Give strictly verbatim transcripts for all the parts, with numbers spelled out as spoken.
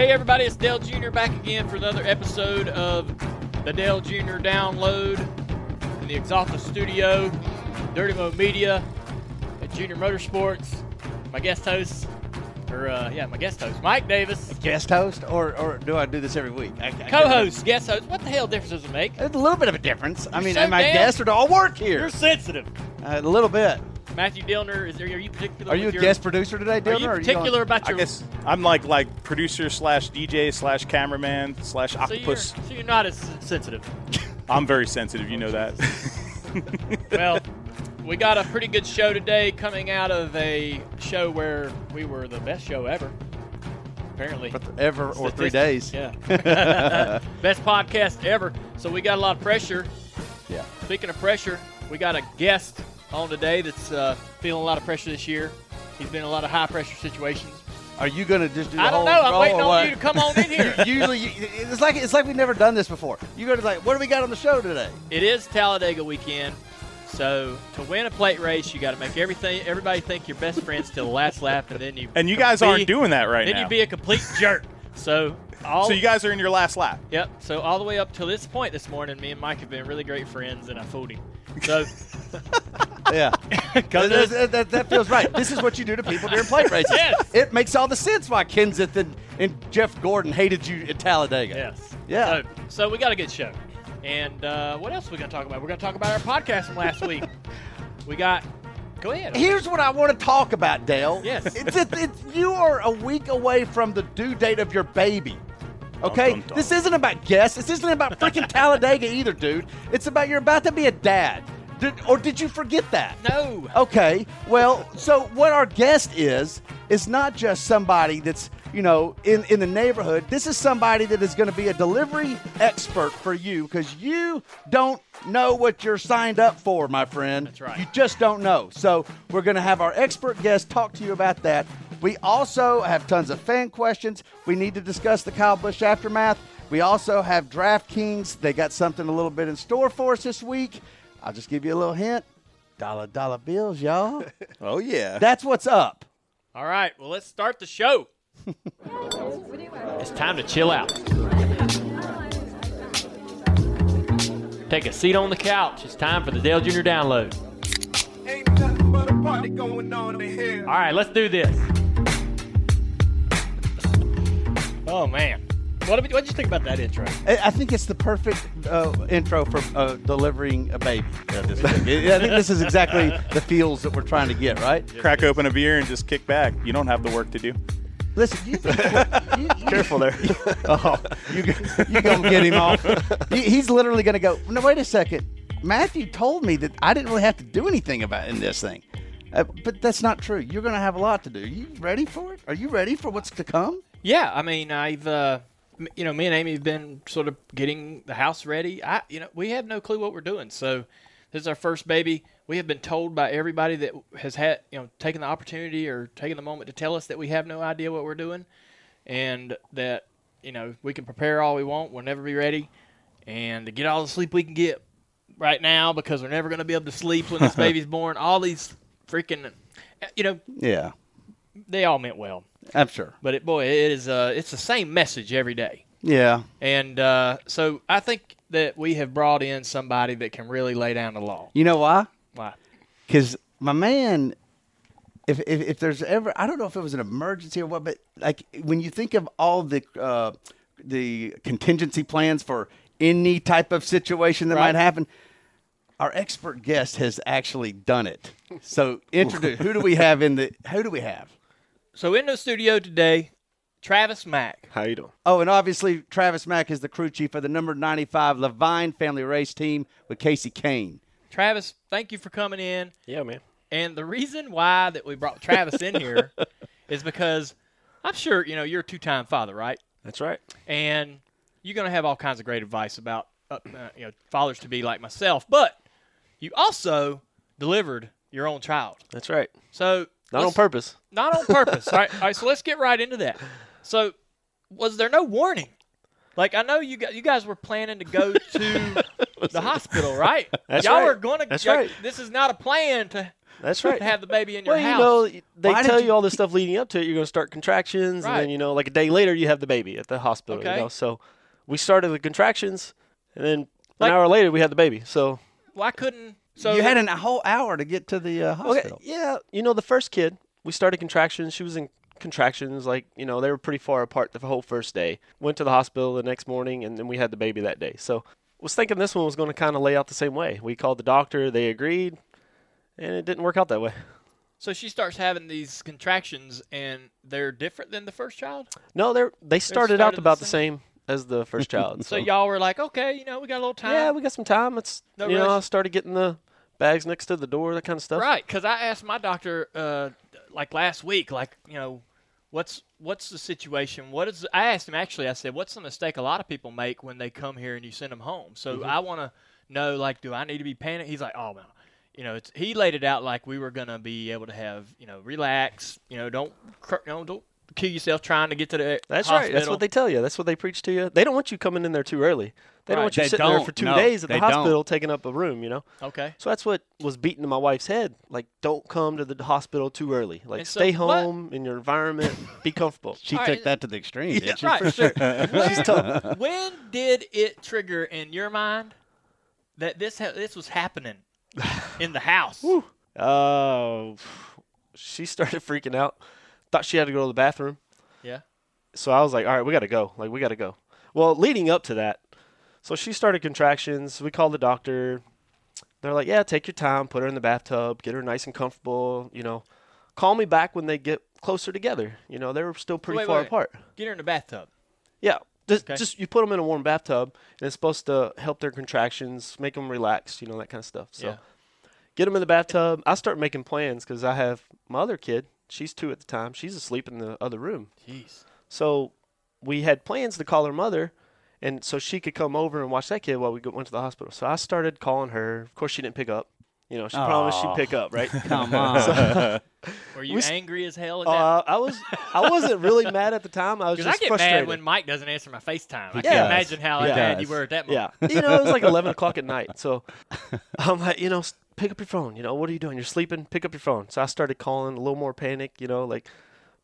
Hey everybody, it's Dale Junior back again for another episode of the Dale Junior Download in the Axalta studio, Dirty Mo Media, at Junior Motorsports. My guest host, or uh, yeah, my guest host, Mike Davis. Guest host, or or do I do this every week? I, I Co-host, guest host. What the hell difference does it make? It's a little bit of a difference. You're I mean, so am I guest or do I work here? You're sensitive. Uh, a little bit. Matthew Dillner, is there? Are you particular? Are you a your, guest producer today, Dillner? Are you particular or are you about your? I guess I'm like like producer slash D J slash cameraman slash octopus. So you're, so you're not as sensitive. I'm very sensitive. You know that. Well, we got a pretty good show today, coming out of a show where we were the best show ever. Apparently, ever or three days. Yeah. Best podcast ever. So we got a lot of pressure. Yeah. Speaking of pressure, we got a guest on today that's uh, feeling a lot of pressure this year. He's been in a lot of high-pressure situations. Are you going to just do the I don't whole know. I'm waiting on what? you to come on in here. Usually, you, it's like it's like we've never done this before. You go to like, what do we got on the show today? It is Talladega weekend, so to win a plate race, you got to make everything everybody think you're best friends till the last lap, and then you and you guys be, aren't doing that right then now. Then you be a complete jerk. So all so you guys are in your last lap. Yep. So all the way up till this point this morning, me and Mike have been really great friends, and I fooled him. So. Yeah, that, that, that feels right. This is what you do to people during plate races. Yes. It makes all the sense why Kenseth and, and Jeff Gordon hated you at Talladega. Yes. Yeah. So, so we got a good show. And uh, what else are we going to talk about? We're going to talk about our podcast from last week. We got – go ahead. Here's what I want to talk about, Dale. Yes. It's, it's, it's, you are a week away from the due date of your baby. Okay? Dum, dum, dum. This isn't about guests. This isn't about freaking Talladega either, dude. It's about you're about to be a dad. Did, or did you forget that? No. Okay. Well, so what our guest is, is not just somebody that's, you know, in, in the neighborhood. This is somebody that is going to be a delivery expert for you because you don't know what you're signed up for, my friend. That's right. You just don't know. So we're going to have our expert guest talk to you about that. We also have tons of fan questions. We need to discuss the Kyle Busch aftermath. We also have DraftKings. They got something a little bit in store for us this week. I'll just give you a little hint. Dollar, dollar bills, y'all. Oh, yeah. That's what's up. All right. Well, let's start the show. It's time to chill out. Take a seat on the couch. It's time for the Dale Junior Download. Ain't nothing but a party going on in here. All right, let's do this. Oh, man. What did you think about that intro? I think it's the perfect uh, intro for uh, delivering a baby. Yeah, this I think this is exactly the feels that we're trying to get, right? Crack open a beer and just kick back. You don't have the work to do. Listen, you, you, you careful there. Oh, you you gonna get him off? He, he's literally gonna go. No, wait a second. Matthew told me that I didn't really have to do anything about in this thing, uh, but that's not true. You're gonna have a lot to do. Are you ready for it? Are you ready for what's to come? Yeah, I mean, I've. Uh... You know, me and Amy have been sort of getting the house ready. I, you know, we have no clue what we're doing. So this is our first baby. We have been told by everybody that has had, you know, taken the opportunity or taken the moment to tell us that we have no idea what we're doing and that, you know, we can prepare all we want. We'll never be ready. And to get all the sleep we can get right now because we're never going to be able to sleep when this baby's born. All these freaking, you know. Yeah. They all meant well. I'm sure. But, it, boy, it is, uh, it's the same message every day. Yeah. And uh, so I think that we have brought in somebody that can really lay down the law. You know why? Why? Because my man, if, if if there's ever – I don't know if it was an emergency or what, but, like, when you think of all the uh, the contingency plans for any type of situation that right. might happen, our expert guest has actually done it. So introduce – who do we have in the – who do we have? So in the studio today, Travis Mack. How you doing? Oh, and obviously Travis Mack is the crew chief of the number ninety-five Levine family race team with Casey Cain. Travis, thank you for coming in. Yeah, man. And the reason why that we brought Travis in here is because I'm sure, you know, you're a two-time father, right? That's right. And you're going to have all kinds of great advice about, uh, you know, fathers-to-be like myself. But you also delivered your own child. That's right. So – Not let's, on purpose. Not on purpose. All right, all right. So let's get right into that. So, was there no warning? Like I know you guys, you guys were planning to go to the hospital, right? That's y'all right. Are going to. That's right. This is not a plan to That's right. Have the baby in your well, house. Well, you know, they Why tell you, you all this stuff leading up to it. You're going to start contractions, right. and then, you know, like a day later, you have the baby at the hospital. Okay. You know? So we started the contractions, and then like, an hour later, we had the baby. So why couldn't so you had an, a whole hour to get to the uh, hospital? Okay. Yeah, you know, the first kid, we started contractions. She was in contractions, like, you know, they were pretty far apart the whole first day. Went to the hospital the next morning, and then we had the baby that day. So was thinking this one was going to kind of lay out the same way. We called the doctor, they agreed, and it didn't work out that way. So she starts having these contractions, and they're different than the first child? No, they're, they started, they started out about the same, the same as the first child. So, so y'all were like, okay, you know, we got a little time. Yeah, we got some time. It's, no you know, I started getting the bags next to the door, that kind of stuff. Right, because I asked my doctor, uh, like, last week, like, you know, What's what's the situation? What is? I asked him, actually, I said, what's the mistake a lot of people make when they come here and you send them home? So mm-hmm. I want to know, like, do I need to be panicked? He's like, oh, man. You know, it's, he laid it out like we were going to be able to have, you know, relax. You know, don't, don't, don't kill yourself trying to get to the That's hospital. Right. That's what they tell you. That's what they preach to you. They don't want you coming in there too early. They right. don't want you they sitting there for two no, days at the hospital don't. taking up a room, you know? Okay. So that's what was beating in my wife's head. Like, don't come to the hospital too early. Like, so, stay home what? in your environment. Be comfortable. She All took right. that to the extreme, yeah, didn't she? Right, for sure. When, she's tough. When did it trigger in your mind that this ha- this was happening in the house? Oh, uh, she started freaking out. Thought she had to go to the bathroom. Yeah. So I was like, all right, we got to go. Like, we got to go. Well, leading up to that, so she started contractions. We called the doctor. They're like, yeah, take your time. Put her in the bathtub. Get her nice and comfortable. You know, call me back when they get closer together. You know, they were still pretty wait, far wait, wait. apart. Get her in the bathtub. Yeah. Just, okay. just you put them in a warm bathtub, and it's supposed to help their contractions, make them relax, you know, that kind of stuff. So yeah. get them in the bathtub. I start making plans because I have my other kid. She's two at the time. She's asleep in the other room. Jeez. So we had plans to call her mother, and so she could come over and watch that kid while we went to the hospital. So I started calling her. Of course, she didn't pick up. You know, she Aww. promised she'd pick up, right? Come on. So, Were you we, angry as hell at that? Uh, I, was, I wasn't really mad at the time. I was just I get frustrated. mad when Mike doesn't answer my FaceTime. He I does. can't imagine how mad you were at that moment. Yeah. You know, it was like eleven o'clock at night. So I'm like, you know, pick up your phone. You know, what are you doing? You're sleeping. Pick up your phone. So I started calling, a little more panic, you know, like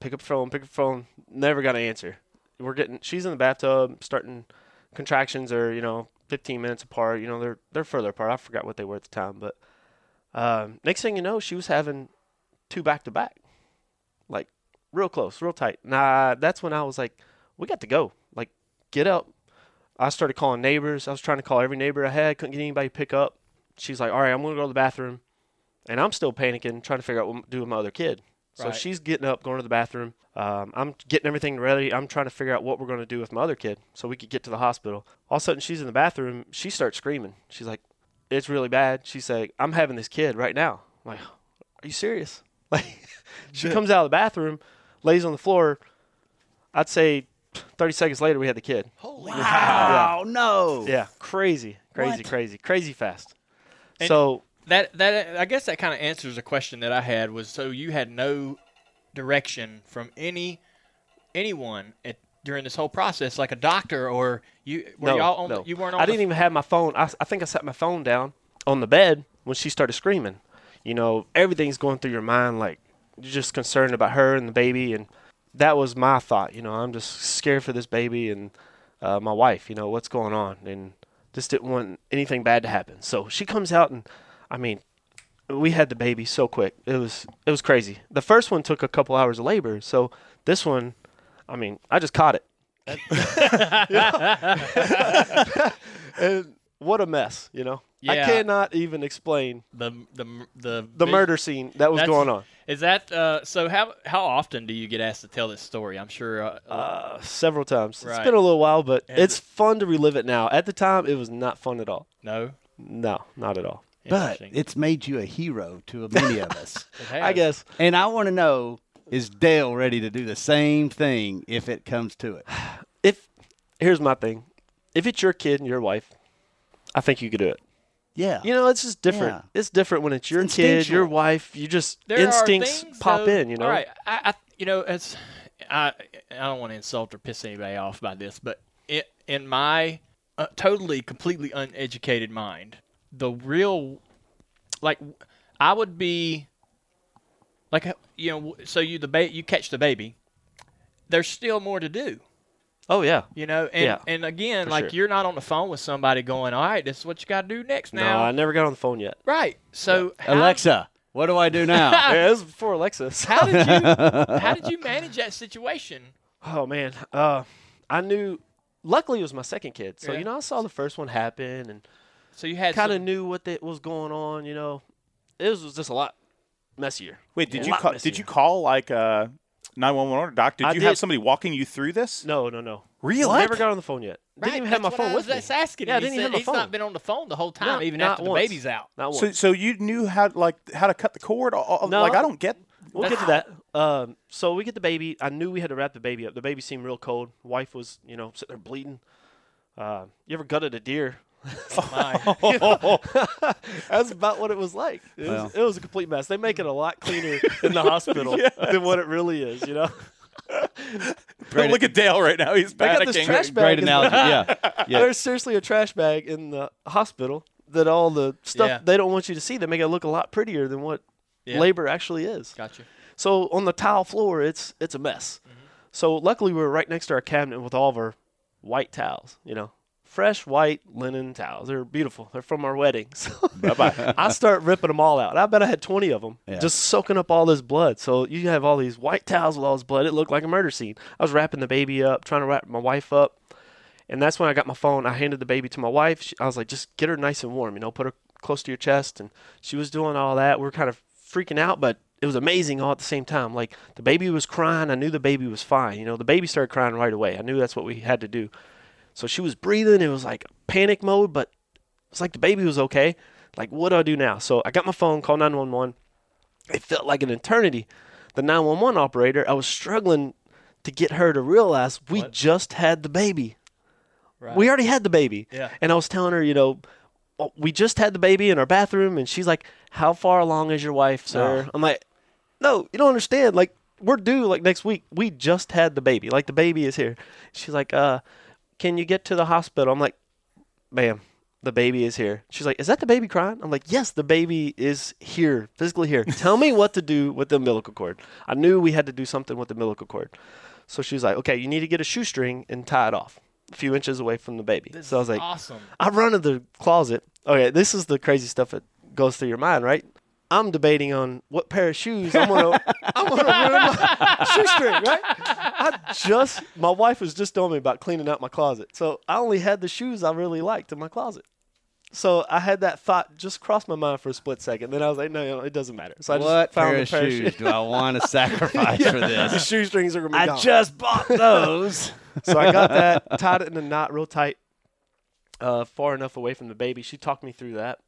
pick up your phone, pick up your phone. Never got an answer. We're getting – she's in the bathtub, starting – contractions are, you know, fifteen minutes apart. You know, they're they're further apart. I forgot what they were at the time. But um, next thing you know, she was having two back-to-back, like real close, real tight. Nah, that's when I was like, we got to go. Like, get up. I started calling neighbors. I was trying to call every neighbor I had. Couldn't get anybody to pick up. She's like, all right, I'm going to go to the bathroom. And I'm still panicking, trying to figure out what to do with my other kid. So right. she's getting up, going to the bathroom. Um, I'm getting everything ready. I'm trying to figure out what we're going to do with my other kid so we could get to the hospital. All of a sudden, she's in the bathroom. She starts screaming. She's like, it's really bad. She's like, I'm having this kid right now. I'm like, are you serious? Like, she comes out of the bathroom, lays on the floor. I'd say thirty seconds later, we had the kid. Holy wow. Yeah. No. Yeah. Crazy, crazy, what? crazy, crazy fast. And so... That that I guess that kind of answers a question that I had was, so you had no direction from any anyone at, during this whole process, like a doctor or you were no, y'all on no. the, you weren't on I the didn't f- even have my phone. I, I think I set my phone down on the bed when she started screaming. You know, everything's going through your mind, like you're just concerned about her and the baby, and that was my thought. You know, I'm just scared for this baby and uh, my wife. You know, what's going on, and just didn't want anything bad to happen. So she comes out and. I mean, we had the baby so quick. It was it was crazy. The first one took a couple hours of labor. So this one, I mean, I just caught it. And what a mess, you know. Yeah. I cannot even explain the the the, the murder scene that was going on. Is that uh, so? How how often do you get asked to tell this story? I'm sure uh, uh, several times. Right. It's been a little while, but and it's fun to relive it now. At the time, it was not fun at all. No, no, not at all. But it's made you a hero to many of us. I guess. And I want to know, is Dale ready to do the same thing if it comes to it? If Here's my thing. If it's your kid and your wife, I think you could do it. Yeah. You know, it's just different. Yeah. It's different when it's your it's kid, your wife. You just – instincts things, pop though, in, you know. All right. I, I, you know, it's, I, I don't want to insult or piss anybody off by this, but it, in my uh, totally, completely uneducated mind – the real, like, I would be Like, you know, so you the ba- you catch the baby. There's still more to do. Oh, yeah. You know, and, yeah, and again, like, sure, you're not on the phone with somebody going, all right, this is what you got to do next now. No, I never got on the phone yet. Right. So yeah. how, Alexa, what do I do now? Yeah, it was before Alexis. How did you How did you manage that situation? Oh, man. Uh, I knew – luckily, it was my second kid. So, yeah. you know, I saw the first one happen and so you had kind of knew what the, was going on, you know. It was, was just a lot messier. Wait, did, yeah. you, call, did you call, like, uh – nine one one or Doc, did I you did. have somebody walking you through this? No, no, no. Really? I never got on the phone yet. Right. Didn't even have That's my phone I was with just me. Asking yeah, I didn't even have my phone. He's not been on the phone the whole time, not, even not after once. the baby's out. Not once. So, so you knew how, like, how to cut the cord? No, like I don't get. We'll That's get to that. Um, so we get the baby. I knew we had to wrap the baby up. The baby seemed real cold. Wife was, you know, sitting there bleeding. Uh, you ever gutted a deer? Oh my. That's about what it was like. It, well. was, it was a complete mess. They make it a lot cleaner in the hospital yes. than what it really is, you know? Great, look at Dale right now. He's panicking. Got this trash bag. Great analogy. yeah. yeah. There's seriously a trash bag in the hospital that all the stuff yeah. they don't want you to see, they make it look a lot prettier than what yeah. labor actually is. Gotcha. So on the tile floor, it's it's a mess. Mm-hmm. So luckily we were right next to our cabinet with all of our white towels, you know? Fresh white linen towels. They're beautiful. They're from our wedding. So I start ripping them all out. I bet I had twenty of them yeah. just soaking up all this blood. So you have all these white towels with all this blood. It looked like a murder scene. I was wrapping the baby up, trying to wrap my wife up. And that's when I got my phone. I handed the baby to my wife. She, I was like, just get her nice and warm, you know, put her close to your chest. And she was doing all that. We were kind of freaking out, but it was amazing all at the same time. Like the baby was crying. I knew the baby was fine. You know, the baby started crying right away. I knew that's what we had to do. So she was breathing. It was like panic mode, but it's like the baby was okay. Like, what do I do now? So I got my phone, called nine one one. It felt like an eternity. The nine one one operator, I was struggling to get her to realize we what? just had the baby. Right. We already had the baby. Yeah. And I was telling her, you know, we just had the baby in our bathroom. And she's like, how far along is your wife, sir? No. I'm like, no, you don't understand. Like, we're due like next week. We just had the baby. Like, the baby is here. She's like, uh. can you get to the hospital? I'm like, ma'am, the baby is here. She's like, is that the baby crying? I'm like, yes, the baby is here, physically here. Tell me what to do with the umbilical cord. I knew we had to do something with the umbilical cord. So she was like, okay, you need to get a shoestring and tie it off a few inches away from the baby. This so I was like, awesome. I run to the closet. Okay, this is the crazy stuff that goes through your mind, right? I'm debating on what pair of shoes I'm gonna I'm gonna ruin my shoestring, right? I just my wife was just telling me about cleaning out my closet, so I only had the shoes I really liked in my closet. So I had that thought just cross my mind for a split second. Then I was like, no, no it doesn't matter. So I what just found pair of pair shoes, shoes do I want to sacrifice yeah, for this? The shoestrings are gonna be I gone. I just bought those, so I got that tied it in a knot real tight, uh, far enough away from the baby. She talked me through that.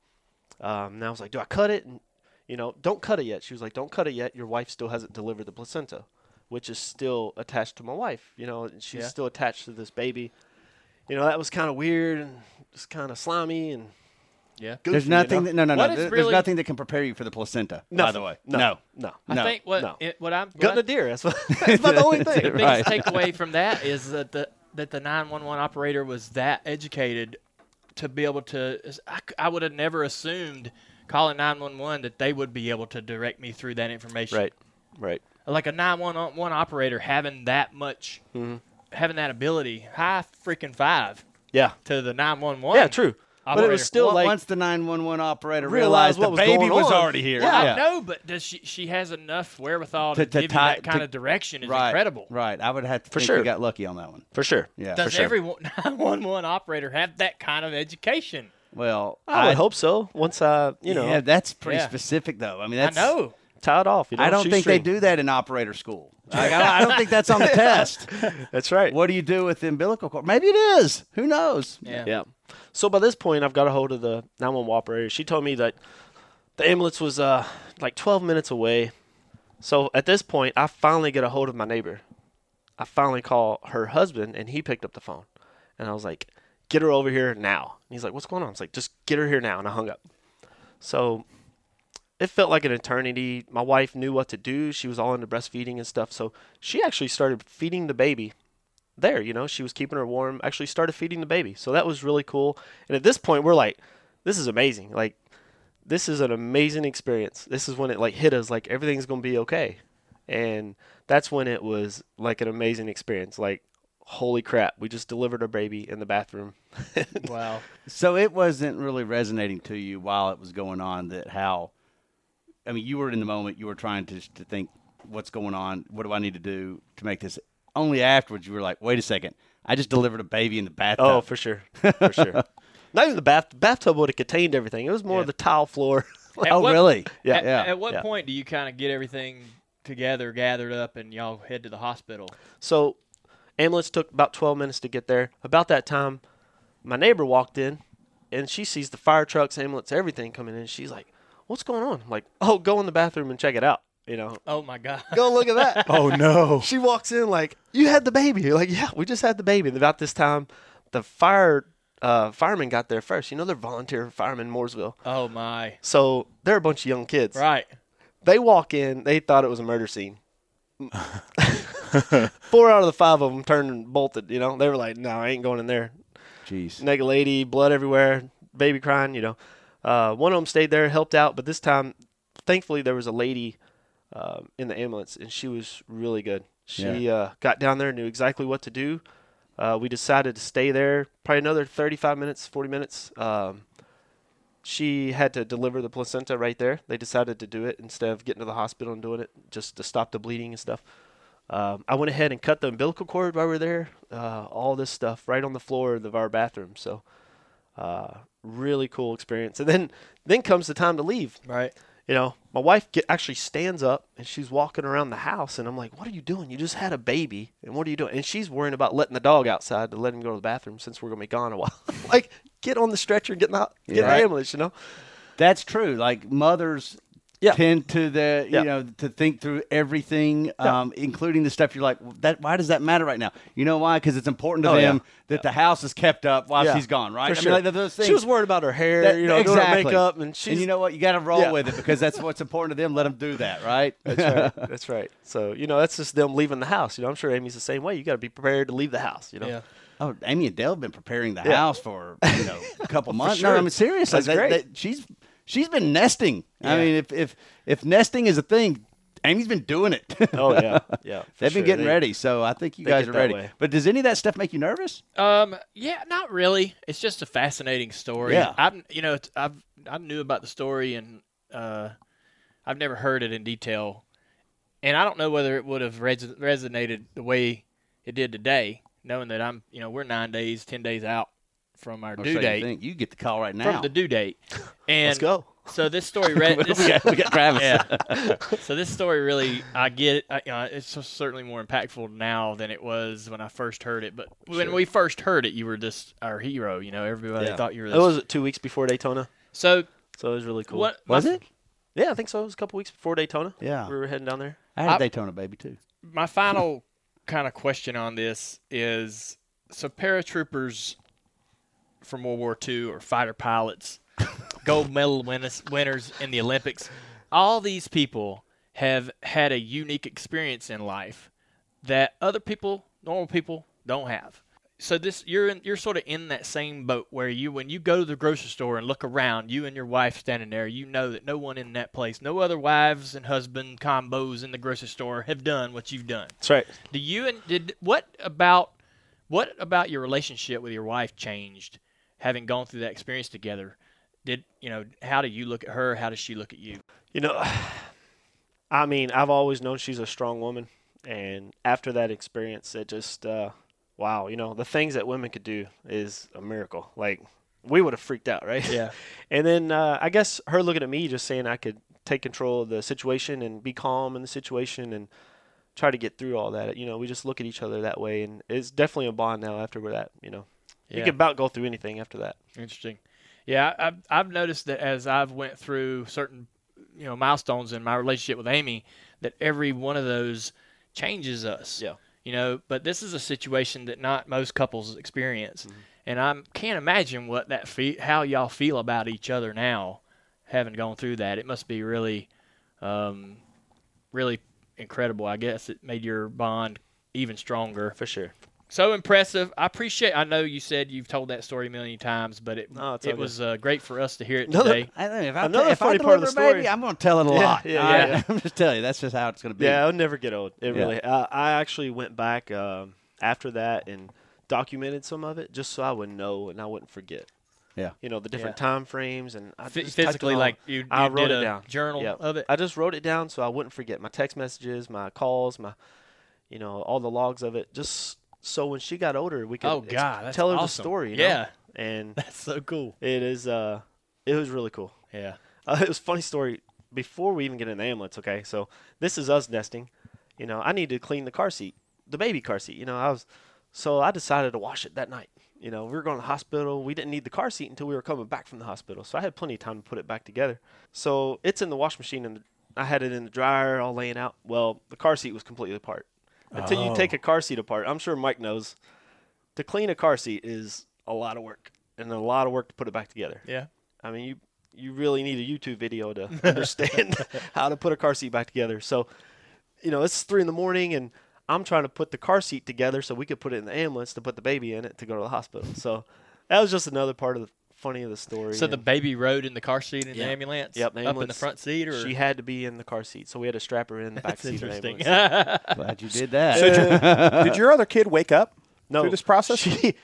Um, and I was like, do I cut it? And, you know, don't cut it yet. She was like, don't cut it yet. Your wife still hasn't delivered the placenta, which is still attached to my wife. You know, and she's yeah. still attached to this baby. You know, that was kind of weird and just kind of slimy and yeah. goofy. There's nothing you know? that, no, no, no. There, really there's nothing that can prepare you for the placenta, Nothing. by the way. No. No. no. I no. think what, no. it, what I'm... What Gutting a deer. That's, what, that's about the only thing. The right. biggest takeaway from that is that the, that the nine one one operator was that educated to be able to... I, I would have never assumed... calling nine one one that they would be able to direct me through that information. Right, right. Like a nine one one operator having that much, mm-hmm. having that ability, high freaking five. Yeah. To the nine one one. Yeah, true. Operator. But it was still well, like once the nine one one operator realized, realized what the was baby going was on. already here. Yeah, yeah, I know, but does she she has enough wherewithal to, to, to give tie, you that kind to, of direction is right, incredible. Right, I would have to for think sure. we got lucky on that one. For sure. Yeah. Does for every sure. nine one one operator have that kind of education? Well, I would I'd, hope so. Once I, you know, yeah, that's pretty yeah. specific, though. I mean, that's I know tie it off. You don't I don't think string. they do that in operator school. Like, I, don't, I don't think that's on the test. That's right. What do you do with the umbilical cord? Maybe it is. Who knows? Yeah. yeah. So by this point, I've got a hold of the nine one one operator. She told me that the ambulance was uh like twelve minutes away. So at this point, I finally get a hold of my neighbor. I finally call her husband, and he picked up the phone, and I was like, get her over here now. And he's like, what's going on? I was like, just get her here now. And I hung up. So it felt like an eternity. My wife knew what to do. She was all into breastfeeding and stuff. So she actually started feeding the baby there. You know, she was keeping her warm, actually started feeding the baby. So that was really cool. And at this point, we're like, this is amazing. Like, this is an amazing experience. This is when it like hit us, like everything's going to be okay. And that's when it was like an amazing experience. Like, holy crap, we just delivered a baby in the bathroom. Wow. So it wasn't really resonating to you while it was going on that how, I mean, you were in the moment, you were trying to to think what's going on. What do I need to do to make this? Only afterwards you were like, wait a second, I just delivered a baby in the bathtub. Oh, for sure. For sure. Not even the bath. The bathtub would have contained everything. It was more yeah. the tile floor. Like, oh, what, really? Yeah. At, yeah. at what yeah. point do you kind of get everything together, gathered up, and y'all head to the hospital? So, ambulance took about twelve minutes to get there. About that time, my neighbor walked in, and she sees the fire trucks, ambulance, everything coming in. She's like, what's going on? I'm like, oh, go in the bathroom and check it out. You know. Oh, my God. Go look at that. Oh, no. She walks in like, you had the baby. You're like, yeah, we just had the baby. And about this time, the fire Uh, firemen got there first. You know, they're volunteer firemen in Mooresville. Oh, my. So they're a bunch of young kids. Right. They walk in. They thought it was a murder scene. Four out of the five of them turned and bolted, you know. They were like, no, I ain't going in there. Jeez. Naked lady, blood everywhere, baby crying, you know. Uh, one of them stayed there, helped out. But this time, thankfully, there was a lady uh, in the ambulance, and she was really good. She yeah. uh, got down there, knew exactly what to do. Uh, we decided to stay there probably another thirty-five minutes, forty minutes. Um, she had to deliver the placenta right there. They decided to do it instead of getting to the hospital and doing it just to stop the bleeding and stuff. Um, I went ahead and cut the umbilical cord while we were there. Uh, all this stuff right on the floor of our bathroom. So uh, really cool experience. And then, then comes the time to leave. Right. You know, my wife get, actually stands up, and she's walking around the house, and I'm like, what are you doing? You just had a baby, and what are you doing? And she's worrying about letting the dog outside to let him go to the bathroom since we're going to be gone a while. Like, get on the stretcher and get in the, get yeah. in the ambulance, you know? That's true. Like, mothers yeah. tend to the you yeah. know to think through everything, yeah. um, including the stuff you're like, well, that why does that matter right now? You know why? Because it's important to oh, them yeah. that yeah. the house is kept up while yeah. she's gone, right? For I sure. mean, like, those things, she was worried about her hair, that, you know, exactly. doing her makeup, and she's, and you know what? You got to roll yeah. with it because that's what's important to them. Let them do that, right? That's right. That's right. So you know, that's just them leaving the house. You know, I'm sure Amy's the same way. You got to be prepared to leave the house. You know. Yeah. Oh, Amy and Dale have been preparing the yeah. house for you know a couple months. Sure. No, I mean seriously, that's that, great. That, she's. She's been nesting. Yeah. I mean, if, if if nesting is a thing, Amy's been doing it. Oh, yeah. Yeah. They've sure. been getting they, ready, so I think you guys are ready. Way. But does any of that stuff make you nervous? Um, yeah, not really. It's just a fascinating story. Yeah. I you know, I've I knew about the story, and uh, I've never heard it in detail. And I don't know whether it would have res- resonated the way it did today, knowing that I'm, you know, we're nine days, ten days out from our or due so date. You, think you get the call right now. From the due date. And let's go. So this story re- – we, we got Travis. Yeah. So this story really – I get it. I, you know, it's certainly more impactful now than it was when I first heard it. But sure. when we first heard it, you were just our hero. You know, everybody yeah. thought you were this. It was two weeks before Daytona. So so it was really cool. What, was my, it? Yeah, I think so. It was a couple weeks before Daytona. Yeah. We were heading down there. I had I, Daytona, baby, too. My final kind of question on this is, so paratroopers – from World War Two or fighter pilots, gold medal winners, winners in the Olympics. All these people have had a unique experience in life that other people, normal people, don't have. So this you're in, you're sort of in that same boat where you, when you go to the grocery store and look around, you and your wife standing there, you know that no one in that place, no other wives and husband combos in the grocery store have done what you've done. That's right. Do you and did what about what about your relationship with your wife changed? Having gone through that experience together, did you know? How do you look at her? How does she look at you? You know, I mean, I've always known she's a strong woman, and after that experience, it just uh, wow. You know, the things that women could do is a miracle. Like we would have freaked out, right? Yeah. And then uh, I guess her looking at me, just saying I could take control of the situation and be calm in the situation and try to get through all that. You know, we just look at each other that way, and it's definitely a bond now after we're that. You know. Yeah. You can about go through anything after that. Interesting. Yeah, I've, I've noticed that as I've went through certain, you know, milestones in my relationship with Amy, that every one of those changes us. Yeah. You know, but this is a situation that not most couples experience, mm-hmm. and I can't imagine what that fe- how y'all feel about each other now, having gone through that. It must be really, um, really incredible. I guess it made your bond even stronger. For sure. So impressive. I appreciate – I know you said you've told that story a million times, but it no, it okay. was uh, great for us to hear it another, today. I mean, if I, another if funny I part of the story. Baby, I'm going to tell it a yeah, lot. Yeah, yeah, I, yeah. I'm just telling you, that's just how it's going to be. Yeah, it'll never get old. It yeah. really. I, I actually went back uh, after that and documented some of it just so I would know and I wouldn't forget. Yeah. You know, the different yeah. time frames. And I F- physically, like you, you I wrote did a it down. Journal yeah. of it. I just wrote it down so I wouldn't forget my text messages, my calls, my, you know, all the logs of it. Just so when she got older, we could oh, God, ex- tell her awesome. the story. You know? Yeah. And that's so cool. It is. Uh, it was really cool. Yeah. Uh, it was a funny story before we even get in the ambulance. Okay. So this is us nesting. You know, I need to clean the car seat, the baby car seat. You know, I was, so I decided to wash it that night. You know, we were going to the hospital. We didn't need the car seat until we were coming back from the hospital. So I had plenty of time to put it back together. So it's in the wash machine, and I had it in the dryer all laying out. Well, the car seat was completely apart. Until oh. you take a car seat apart, I'm sure Mike knows, to clean a car seat is a lot of work, and a lot of work to put it back together. Yeah. I mean, you, you really need a YouTube video to understand how to put a car seat back together. So, you know, it's three in the morning, and I'm trying to put the car seat together so we could put it in the ambulance to put the baby in it to go to the hospital. So that was just another part of the funny of the story. So and the baby rode in the car seat in yep. the ambulance? Yep. The ambulance, up in the front seat? Or? She had to be in the car seat, so we had to strap her in the back That's seat. That's interesting. Glad you did that. So did, did your other kid wake up no, through this process? She,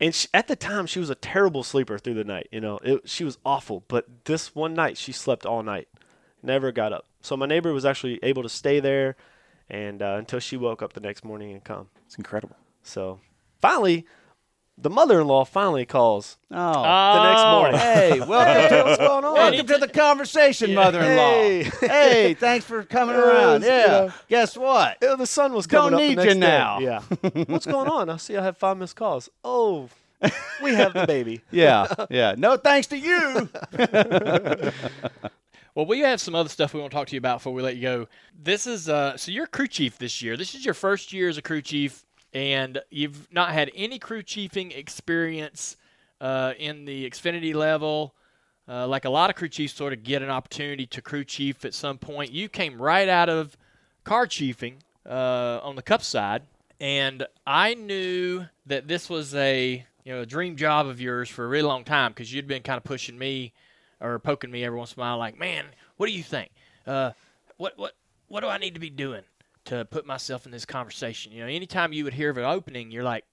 and she, at the time, she was a terrible sleeper through the night. You know, it, she was awful. But this one night, she slept all night, never got up. So my neighbor was actually able to stay there. And uh, until she woke up the next morning and come. It's incredible. So finally, the mother-in-law finally calls oh. the next morning. Hey, welcome hey, to what's going on? Welcome to the conversation, yeah. mother-in-law. Hey. hey, thanks for coming yeah, around. Yeah. yeah. Guess what? Yeah, the sun was coming Don't up need the next you now. Day. Yeah. What's going on? I see I have five missed calls. Oh, we have the baby. yeah, yeah. No thanks to you. Well, we have some other stuff we want to talk to you about before we let you go. This is uh, so you're crew chief this year. This is your first year as a crew chief, and you've not had any crew chiefing experience uh, in the Xfinity level. Uh, like a lot of crew chiefs sort of get an opportunity to crew chief at some point. You came right out of car chiefing uh, on the Cup side, and I knew that this was a you know a dream job of yours for a really long time because you'd been kind of pushing me or poking me every once in a while, like, man, what do you think? Uh, what what what do I need to be doing to put myself in this conversation? You know, anytime you would hear of an opening, you're like,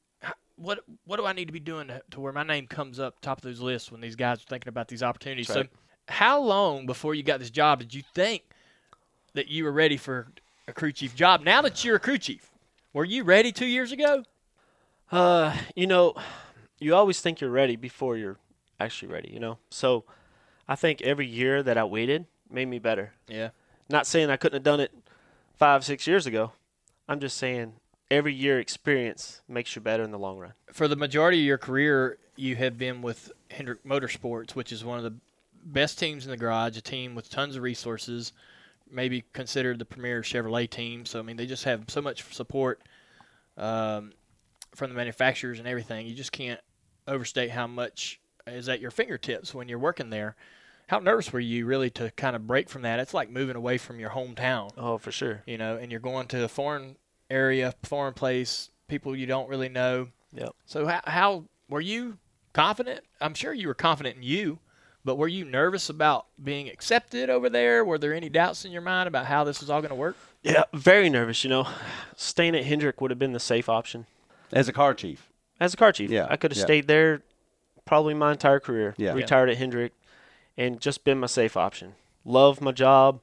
what what do I need to be doing to, to where my name comes up top of those lists when these guys are thinking about these opportunities? Right. So how long before you got this job did you think that you were ready for a crew chief job? Now that you're a crew chief, were you ready two years ago? Uh, you know, you always think you're ready before you're actually ready, you know? So I think every year that I waited made me better. Yeah. Not saying I couldn't have done it five, six years ago. I'm just saying every year experience makes you better in the long run. For the majority of your career, you have been with Hendrick Motorsports, which is one of the best teams in the garage, a team with tons of resources, maybe considered the premier Chevrolet team. So, I mean, they just have so much support um, from the manufacturers and everything. You just can't overstate how much is at your fingertips when you're working there. How nervous were you really to kind of break from that? It's like moving away from your hometown. Oh, for sure. You know, and you're going to a foreign area, foreign place, people you don't really know. Yep. So how, how were you confident? I'm sure you were confident in you, but were you nervous about being accepted over there? Were there any doubts in your mind about how this was all going to work? Yeah, very nervous, you know. Staying at Hendrick would have been the safe option. As a car chief? As a car chief. Yeah. I could have yeah. stayed there probably my entire career, yeah. retired at Hendrick, and just been my safe option. Loved my job,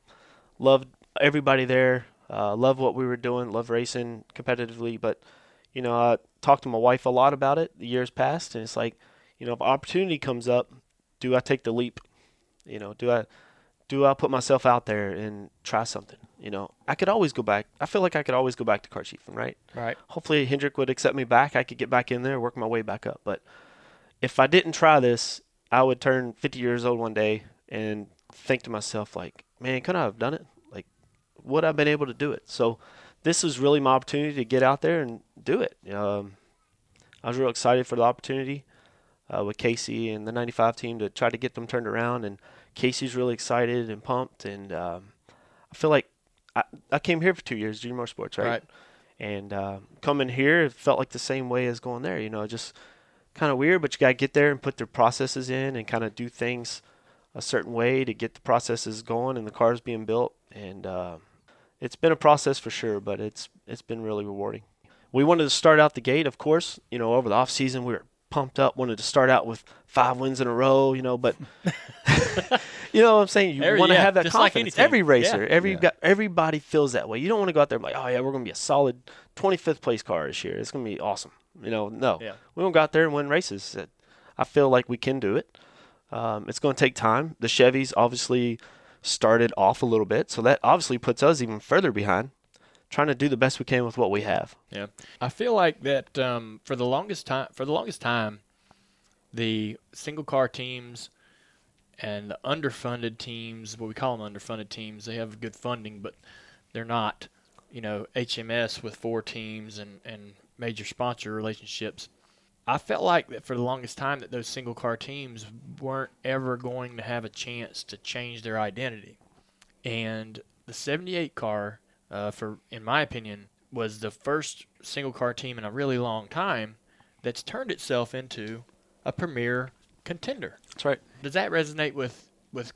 loved everybody there, uh, loved what we were doing, loved racing competitively. But, you know, I talked to my wife a lot about it the years past, and it's like, you know, if opportunity comes up, do I take the leap? You know, do I do I put myself out there and try something? You know, I could always go back. I feel like I could always go back to car chiefing, right? Right. Hopefully Hendrick would accept me back. I could get back in there, work my way back up. But if I didn't try this, I would turn fifty years old one day and think to myself, like, man, couldn't I have done it? Like, would I have been able to do it? So this was really my opportunity to get out there and do it. Um, I was real excited for the opportunity uh, with Casey and the ninety-five team to try to get them turned around. And Casey's really excited and pumped. And um, I feel like I, I came here for two years, Junior Motorsports, right? Right. And uh, coming here, it felt like the same way as going there. You know, just kind of weird, but you got to get there and put their processes in and kind of do things a certain way to get the processes going and the cars being built. And uh, it's been a process for sure, but it's it's been really rewarding. We wanted to start out the gate, of course. You know, over the off season, we were pumped up, wanted to start out with five wins in a row, you know, but you know what I'm saying? You want to yeah, have that confidence. Like every racer, yeah. every yeah. everybody feels that way. You don't want to go out there and be like, oh, yeah, we're going to be a solid twenty-fifth place car this year. It's going to be awesome. You know, no. Yeah. We don't go out there and win races. I feel like we can do it. Um, it's going to take time. The Chevys obviously started off a little bit, so that obviously puts us even further behind. Trying to do the best we can with what we have. Yeah, I feel like that um, for the longest time. For the longest time, the single car teams and the underfunded teams, what we call them underfunded teams, they have good funding, but they're not, you know, H M S with four teams and and major sponsor relationships. I felt like that for the longest time that those single car teams weren't ever going to have a chance to change their identity, and the seventy-eight car. Uh, for in my opinion, was the first single-car team in a really long time that's turned itself into a premier contender. That's right. Does that resonate with, with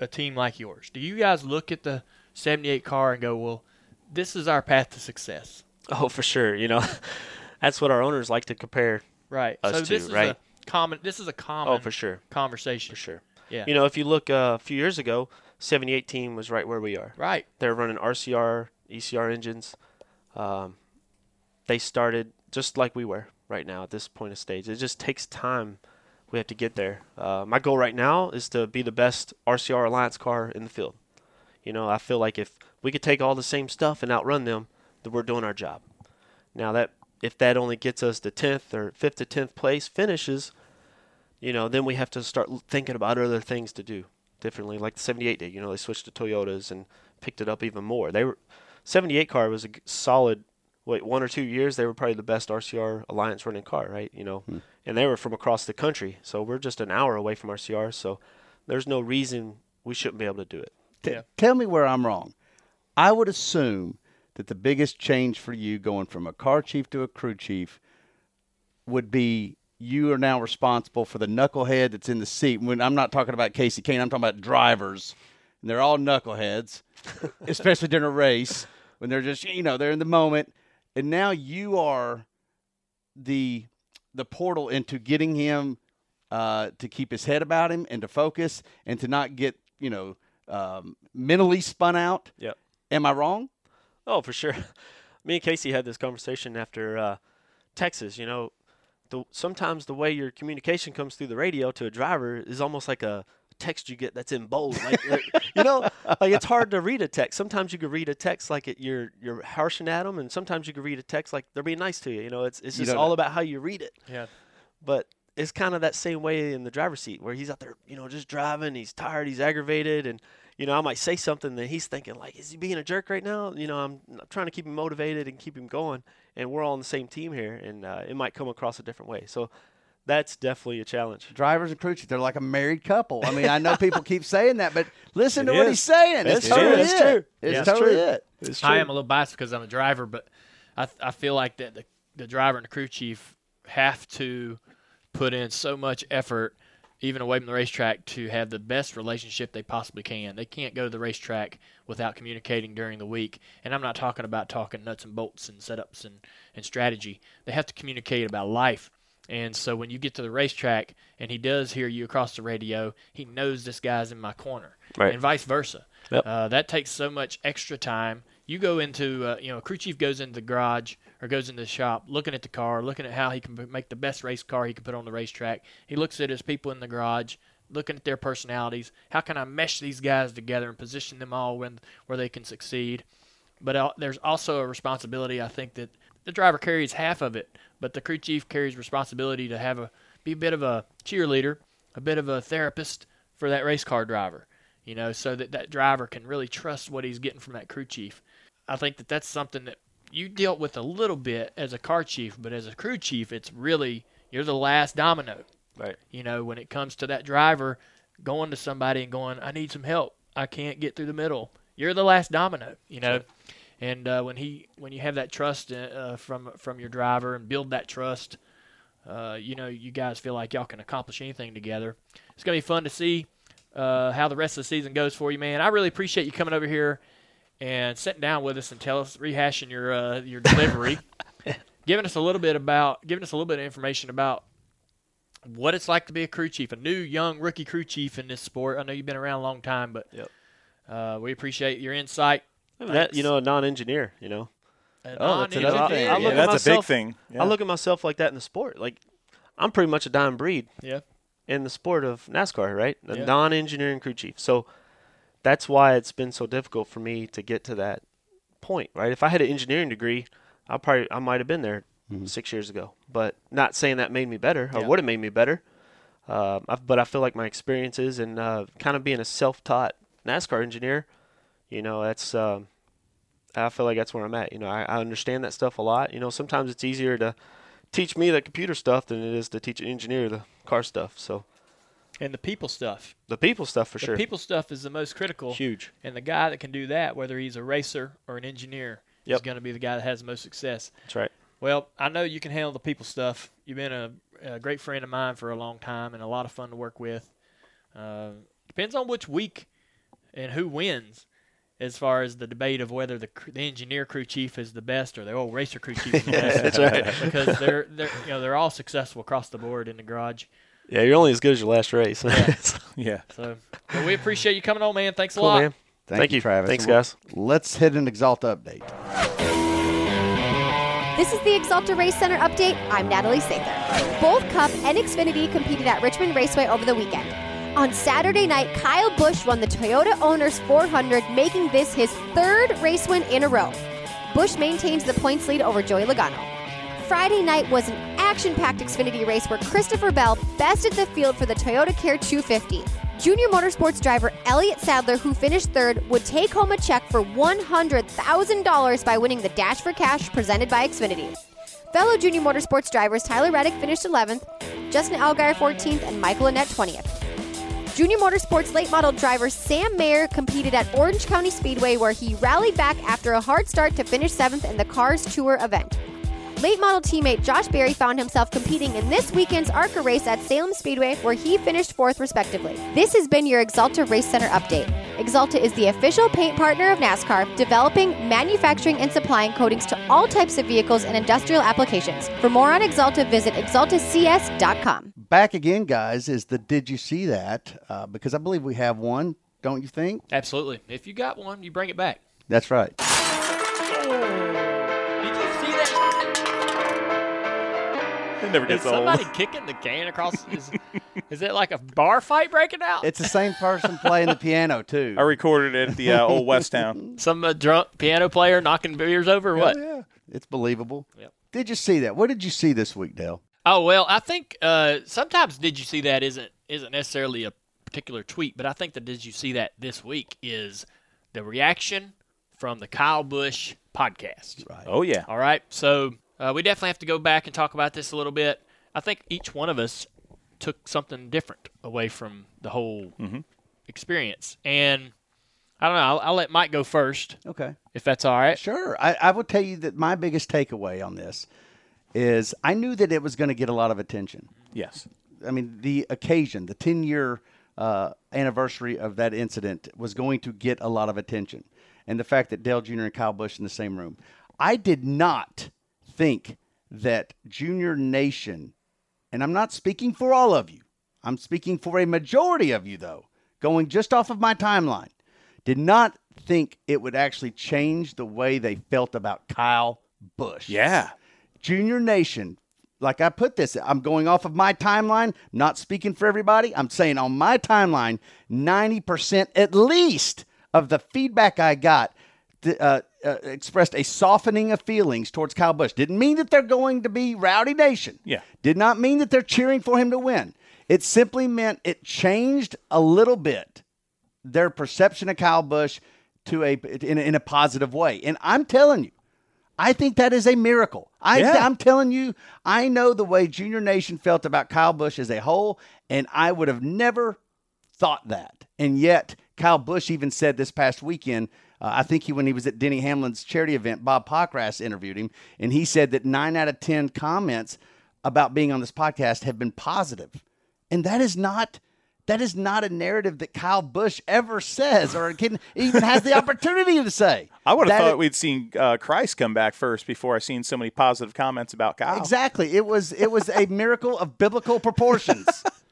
a team like yours? Do you guys look at the seventy-eight car and go, well, this is our path to success? Oh, for sure. You know, that's what our owners like to compare right. us so this to, is right? A common, this is a common oh, for sure. conversation. For sure. Yeah. You know, if you look uh, a few years ago, seventy-eight team was right where we are. Right. They're running R C R, E C R engines. Um, they started just like we were right now at this point of stage. It just takes time. We have to get there. Uh, my goal right now is to be the best R C R Alliance car in the field. You know, I feel like if we could take all the same stuff and outrun them, then we're doing our job. Now, that if that only gets us to tenth or fifth to tenth place finishes, you know, then we have to start thinking about other things to do differently, like the seventy-eight did. You know, they switched to Toyotas and picked it up even more. They were seventy-eight car was a solid, wait, one or two years, they were probably the best R C R Alliance running car, right? You know, hmm. and they were from across the country. So we're just an hour away from R C R. So there's no reason we shouldn't be able to do it. T- yeah. Tell me where I'm wrong. I would assume that the biggest change for you going from a car chief to a crew chief would be you are now responsible for the knucklehead that's in the seat. When I'm not talking about Casey Cain, I'm talking about drivers. And they're all knuckleheads, especially during a race when they're just, you know, they're in the moment. And now you are the the portal into getting him uh, to keep his head about him and to focus and to not get, you know, um, mentally spun out. Yep. Am I wrong? Oh, for sure. Me and Casey had this conversation after uh, Texas, you know. The, sometimes the way your communication comes through the radio to a driver is almost like a text you get that's in bold. Like, like, you know, like it's hard to read a text. Sometimes you can read a text like it, you're you're harshing at them, and sometimes you can read a text like they're being nice to you. You know, it's it's just all know. about how you read it. Yeah. But it's kind of that same way in the driver's seat where he's out there, you know, just driving. He's tired. He's aggravated. And, you know, I might say something that he's thinking, like, is he being a jerk right now? You know, I'm, I'm trying to keep him motivated and keep him going. And we're all on the same team here, and uh, it might come across a different way. So that's definitely a challenge. Drivers and crew chiefs, they're like a married couple. I mean, I know people keep saying that, but listen it to is. what he's saying. It's, it's totally true. It. It's true. It's yeah, totally true. It. It's true. I am a little biased because I'm a driver, but I th- I feel like that the, the driver and the crew chief have to put in so much effort, even away from the racetrack, to have the best relationship they possibly can. They can't go to the racetrack without communicating during the week. And I'm not talking about talking nuts and bolts and setups and, and strategy. They have to communicate about life. And so when you get to the racetrack and he does hear you across the radio, he knows this guy's in my corner. Right. And vice versa. Yep. Uh, that takes so much extra time. You go into, uh, you know, a crew chief goes into the garage or goes into the shop looking at the car, looking at how he can make the best race car he can put on the racetrack. He looks at his people in the garage, looking at their personalities. How can I mesh these guys together and position them all when, where they can succeed? But uh, there's also a responsibility, I think, that the driver carries half of it, but the crew chief carries responsibility to have a be a bit of a cheerleader, a bit of a therapist for that race car driver, you know, so that that driver can really trust what he's getting from that crew chief. I think that that's something that you dealt with a little bit as a car chief, but as a crew chief, it's really, you're the last domino. Right. You know, when it comes to that driver going to somebody and going, I need some help. I can't get through the middle. You're the last domino, you know. Sure. And uh, when he when you have that trust uh, from from your driver and build that trust, uh, you know, you guys feel like y'all can accomplish anything together. It's going to be fun to see uh, how the rest of the season goes for you, man. I really appreciate you coming over here and sitting down with us and tell us, rehashing your uh, your delivery, giving us a little bit about giving us a little bit of information about what it's like to be a crew chief, a new young rookie crew chief in this sport. I know you've been around a long time, but yep. uh, we appreciate your insight. That, you know, a non-engineer, you know. A oh, that's, another thing. I, I yeah, that's myself, a big thing. Yeah. I look at myself like that in the sport. Like, I'm pretty much a dime breed yeah. in the sport of NASCAR, right? A yeah. non-engineering crew chief. So that's why it's been so difficult for me to get to that point, right? If I had an engineering degree, I probably I might have been there mm-hmm. six years ago. But not saying that made me better. Yeah. Or would have made me better. Uh, I've, but I feel like my experiences and uh, kind of being a self-taught NASCAR engineer, you know, that's um, I feel like that's where I'm at. You know, I, I understand that stuff a lot. You know, sometimes it's easier to teach me the computer stuff than it is to teach an engineer the car stuff. So, and the people stuff. The people stuff for the sure. The people stuff is the most critical. Huge. And the guy that can do that, whether he's a racer or an engineer, yep. is going to be the guy that has the most success. That's right. Well, I know you can handle the people stuff. You've been a, a great friend of mine for a long time and a lot of fun to work with. Uh, depends on which week and who wins. As far as the debate of whether the, the engineer crew chief is the best or the old racer crew chief is the best, that's right. Because they're they're you know they're all successful across the board in the garage. Yeah, you're only as good as your last race. Yeah. yeah. So well, we appreciate you coming on, man. Thanks cool, a lot. Man. Thank, Thank you, you, Travis. Thanks, guys. Let's hit an Axalta update. This is the Axalta Race Center update. I'm Natalie Sather. Both Cup and Xfinity competed at Richmond Raceway over the weekend. On Saturday night, Kyle Busch won the Toyota Owners four hundred, making this his third race win in a row. Busch maintains the points lead over Joey Logano. Friday night was an action-packed Xfinity race where Christopher Bell bested the field for the Toyota Care two fifty. Junior Motorsports driver Elliott Sadler, who finished third, would take home a check for one hundred thousand dollars by winning the Dash for Cash presented by Xfinity. Fellow Junior Motorsports drivers Tyler Reddick finished eleventh, Justin Allgaier fourteenth, and Michael Annett twentieth. Junior Motorsports late model driver Sam Mayer competed at Orange County Speedway, where he rallied back after a hard start to finish seventh in the Cars Tour event. Late model teammate Josh Berry found himself competing in this weekend's ARCA race at Salem Speedway, where he finished fourth respectively. This has been your Axalta Race Center update. Axalta is the official paint partner of NASCAR, developing, manufacturing, and supplying coatings to all types of vehicles and industrial applications. For more on Axalta, visit Axalta C S dot com. Back again, guys, is the Did You See That? Uh, because I believe we have one, don't you think? Absolutely. If you got one, you bring it back. That's right. Did you see that? It never gets old. Is somebody kicking the can across? Is, is it like a bar fight breaking out? It's the same person playing the piano, too. I recorded it at the uh, old West Town. Some uh, drunk piano player knocking beers over or what? Oh, yeah. It's believable. Yep. Did you see that? What did you see this week, Dale? Oh, well, I think uh, sometimes Did You See That isn't isn't necessarily a particular tweet, but I think the Did You See That this week is the reaction from the Kyle Busch podcast. Right. Oh, yeah. All right. So uh, we definitely have to go back and talk about this a little bit. I think each one of us took something different away from the whole mm-hmm. experience. And I don't know. I'll, I'll let Mike go first. Okay. If that's all right. Sure. I, I will tell you that my biggest takeaway on this is I knew that it was going to get a lot of attention. Yes. I mean, the occasion, the ten-year uh, anniversary of that incident was going to get a lot of attention. And the fact that Dale Junior and Kyle Busch in the same room. I did not think that Junior Nation, and I'm not speaking for all of you, I'm speaking for a majority of you, though, going just off of my timeline, did not think it would actually change the way they felt about Kyle Busch. Yeah. Junior Nation, like I put this, I'm going off of my timeline, not speaking for everybody. I'm saying on my timeline, ninety percent at least of the feedback I got to, uh, uh, expressed a softening of feelings towards Kyle Busch. Didn't mean that they're going to be Rowdy Nation. Yeah. Did not mean that they're cheering for him to win. It simply meant it changed a little bit their perception of Kyle Busch to a in, in a positive way. And I'm telling you, I think that is a miracle. I, yeah. I'm telling you, I know the way Junior Nation felt about Kyle Busch as a whole, and I would have never thought that. And yet, Kyle Busch even said this past weekend Uh, I think he, when he was at Denny Hamlin's charity event, Bob Pockrass interviewed him, and he said that nine out of ten comments about being on this podcast have been positive. And that is not that is not a narrative that Kyle Busch ever says or can, even has the opportunity to say. I would have that thought it, we'd seen uh, Christ come back first before I seen so many positive comments about Kyle. Exactly. It was it was a miracle of biblical proportions.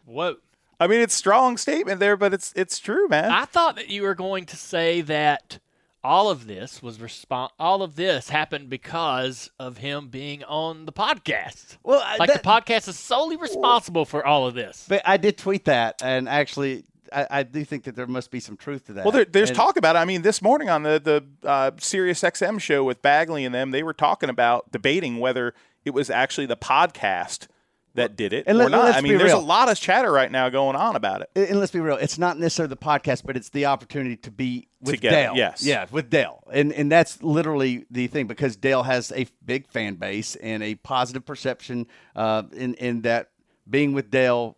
Whoa. I mean, it's a strong statement there, but it's it's true, man. I thought that you were going to say that all of this was respon- all of this happened because of him being on the podcast. Well, like that, the podcast is solely responsible for all of this. But I did tweet that, and actually, I, I do think that there must be some truth to that. Well, there, there's and, talk about it. I mean, this morning on the the uh, Sirius X M show with Bagley and them, they were talking about debating whether it was actually the podcast that did it and or let, not. I mean, there's real. a lot of chatter right now going on about it. And, and let's be real. It's not necessarily the podcast, but it's the opportunity to be with Together, Dale. Yes. Yeah, with Dale. And and that's literally the thing, because Dale has a big fan base and a positive perception uh, in, in that being with Dale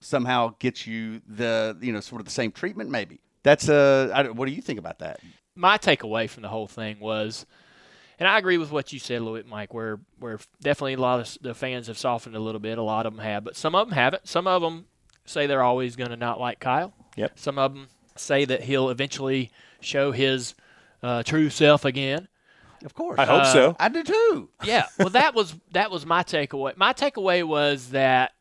somehow gets you the, you know, sort of the same treatment maybe. That's a, I don't, what do you think about that? My takeaway from the whole thing was, and I agree with what you said a little bit, Mike, where, where definitely a lot of the fans have softened a little bit. A lot of them have, but some of them haven't. Some of them say they're always going to not like Kyle. Yep. Some of them say that he'll eventually show his uh, true self again. Of course. I hope uh, so. I do too. Yeah. Well, that was that was my takeaway. My takeaway was that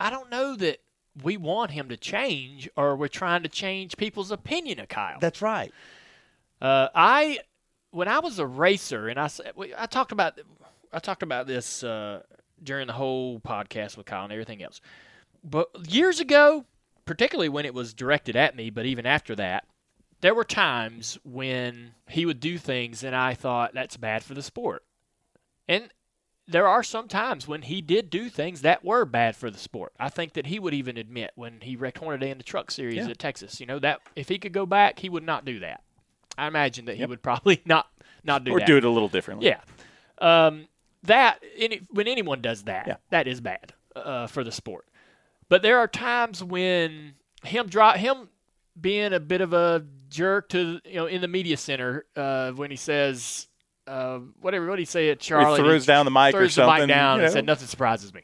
I don't know that we want him to change or we're trying to change people's opinion of Kyle. That's right. Uh, I... When I was a racer, and I said, I talked about, I talked about this uh, during the whole podcast with Kyle and everything else. But years ago, particularly when it was directed at me, but even after that, there were times when he would do things, and I thought that's bad for the sport. And there are some times when he did do things that were bad for the sport. I think that he would even admit when he wrecked Hornaday in the Truck Series yeah. at Texas. You know that if he could go back, he would not do that. I imagine that he yep. would probably not, not do or that. Or do it a little differently. Yeah. Um, that, any, when anyone does that, yeah. that is bad uh, for the sport. But there are times when him dro- him being a bit of a jerk to, you know, in the media center uh, when he says, uh, whatever, what did he say at Charlie? He throws down the mic or something. Throws the mic down you know. and said, nothing surprises me.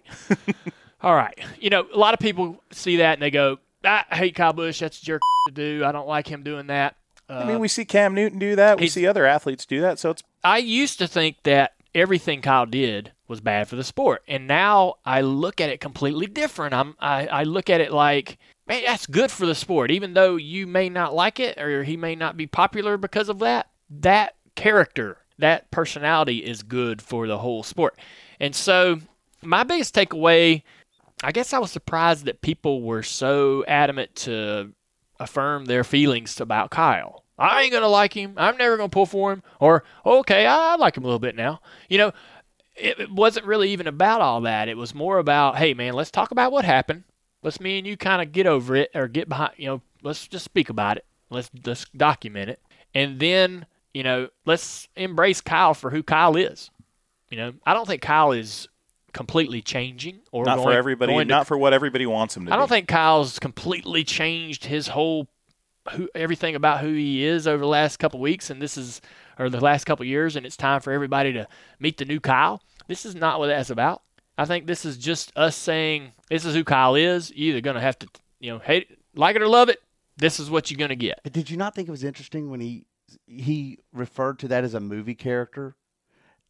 All right. You know, a lot of people see that and they go, I hate Kyle Busch. That's jerk to do. I don't like him doing that. Uh, I mean, we see Cam Newton do that. We see other athletes do that. So it's. I used to think that everything Kyle did was bad for the sport, and now I look at it completely different. I'm, I, I look at it like, man, that's good for the sport. Even though you may not like it, or he may not be popular because of that, that character, that personality is good for the whole sport. And so, my biggest takeaway, I guess, I was surprised that people were so adamant to affirm their feelings about Kyle. I ain't going to like him. I'm never going to pull for him. Or, okay, I like him a little bit now. You know, it, it wasn't really even about all that. It was more about, hey, man, let's talk about what happened. Let's me and you kind of get over it or get behind, you know, let's just speak about it. Let's, let's document it. And then, you know, let's embrace Kyle for who Kyle is. You know, I don't think Kyle is completely changing or not going, for everybody going to, not for what everybody wants him to I don't be. think Kyle's completely changed his whole who, everything about who he is over the last couple of weeks and this is or the last couple of years and it's time for everybody to meet the new Kyle. This is not what that's about. I think this is just us saying this is who Kyle is. You're either going to have to, you know, hate it, like it or love it. This is what you're going to get. But did you not think it was interesting when he he referred to that as a movie character?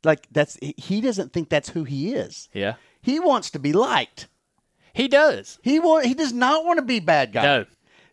Like that's he doesn't think that's who he is. Yeah, he wants to be liked. He does. He want he does not want to be bad guy. No.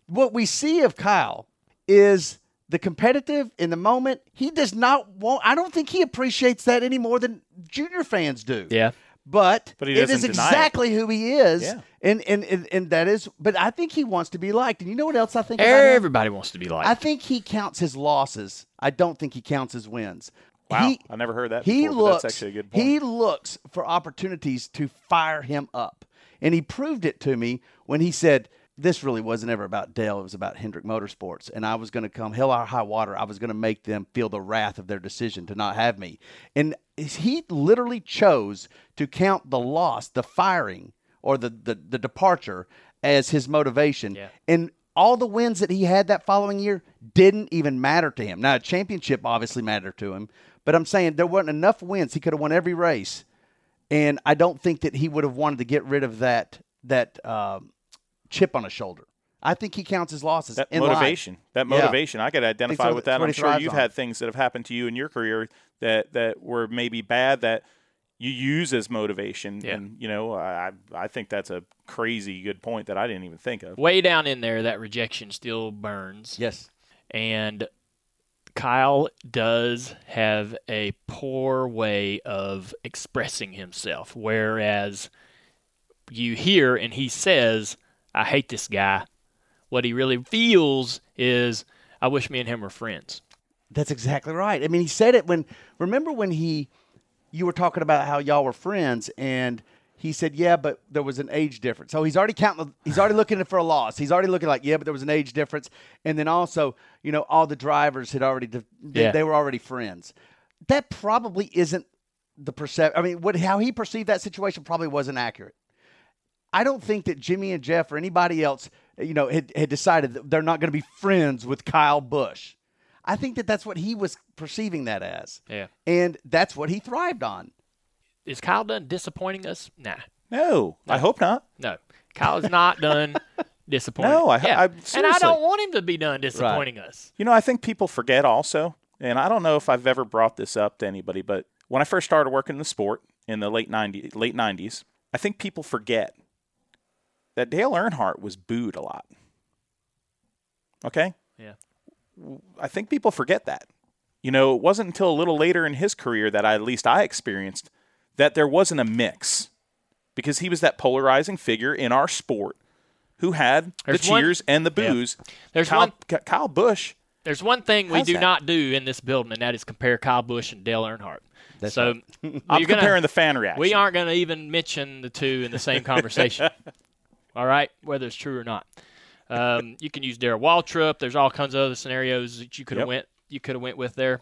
What we see of Kyle is the competitive in the moment. He does not want. I don't think he appreciates that any more than Junior fans do. Yeah, but, but he it is exactly it. who he is. Yeah. And, and and and that is. But I think he wants to be liked. And you know what else I think? Everybody about wants to be liked. I think he counts his losses. I don't think he counts his wins. Wow, he, I never heard that before, he looks, that's actually a good point. He looks for opportunities to fire him up, and he proved it to me when he said, this really wasn't ever about Dale, it was about Hendrick Motorsports, and I was going to come hell or high water, I was going to make them feel the wrath of their decision to not have me. And he literally chose to count the loss, the firing, or the, the, the departure as his motivation, yeah. and all the wins that he had that following year didn't even matter to him. Now, a championship obviously mattered to him, but I'm saying there weren't enough wins. He could have won every race, and I don't think that he would have wanted to get rid of that that uh, chip on his shoulder. I think he counts his losses. That in motivation. Life. That motivation. Yeah. I could identify so, with that. I'm sure you've on. had things that have happened to you in your career that, that were maybe bad that you use as motivation. Yeah. And, you know, I I think that's a crazy good point that I didn't even think of. Way down in there, that rejection still burns. Yes. And Kyle does have a poor way of expressing himself, whereas you hear and he says, I hate this guy. What he really feels is, I wish me and him were friends. That's exactly right. I mean, he said it when, remember when he, you were talking about how y'all were friends, and he said, yeah, but there was an age difference. So he's already counting, he's already looking for a loss. He's already looking like, yeah, but there was an age difference. And then also, you know, all the drivers had already, they, yeah. they were already friends. That probably isn't the perception. I mean, what how he perceived that situation probably wasn't accurate. I don't think that Jimmy and Jeff or anybody else you know, had, had decided that they're not going to be friends with Kyle Busch. I think that that's what he was perceiving that as. Yeah. And that's what he thrived on. Is Kyle done disappointing us? Nah. No, no. I hope not. No. Kyle is not done disappointing. No, I, yeah. I, I seriously. And I don't want him to be done disappointing right. us. You know, I think people forget also, and I don't know if I've ever brought this up to anybody, but when I first started working in the sport in the late nineties, late nineties, I think people forget that Dale Earnhardt was booed a lot. Okay? Yeah. I think people forget that. You know, it wasn't until a little later in his career that I, at least I experienced that there wasn't a mix because he was that polarizing figure in our sport who had there's the cheers one, and the boos. Yeah. There's Kyle, one, Kyle Busch. There's one thing we do that? not do in this building, and that is compare Kyle Busch and Dale Earnhardt. That's so right. I'm gonna, comparing the fan reaction. We aren't going to even mention the two in the same conversation. All right, whether it's true or not, um, you can use Darrell Waltrip. There's all kinds of other scenarios that you could have yep. went. You could have went with there.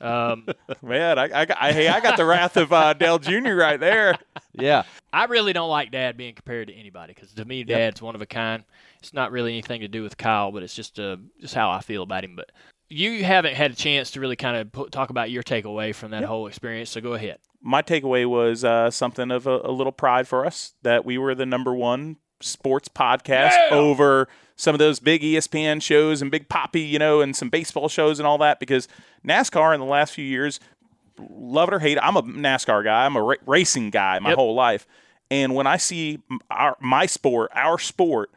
Um, Man, I, I, I, hey, I got the wrath of uh, Dale Junior right there. Yeah, I really don't like Dad being compared to anybody because to me, Dad's yep. one of a kind. It's not really anything to do with Kyle, but it's just uh, just how I feel about him. But you haven't had a chance to really kind of put, talk about your takeaway from that yep. whole experience, so go ahead. My takeaway was uh, something of a, a little pride for us that we were the number one sports podcast yeah. over some of those big E S P N shows and Big Papi, you know, and some baseball shows and all that, because NASCAR in the last few years, love it or hate it, I'm a NASCAR guy. I'm a ra- racing guy my yep. whole life. And when I see our, my sport, our sport,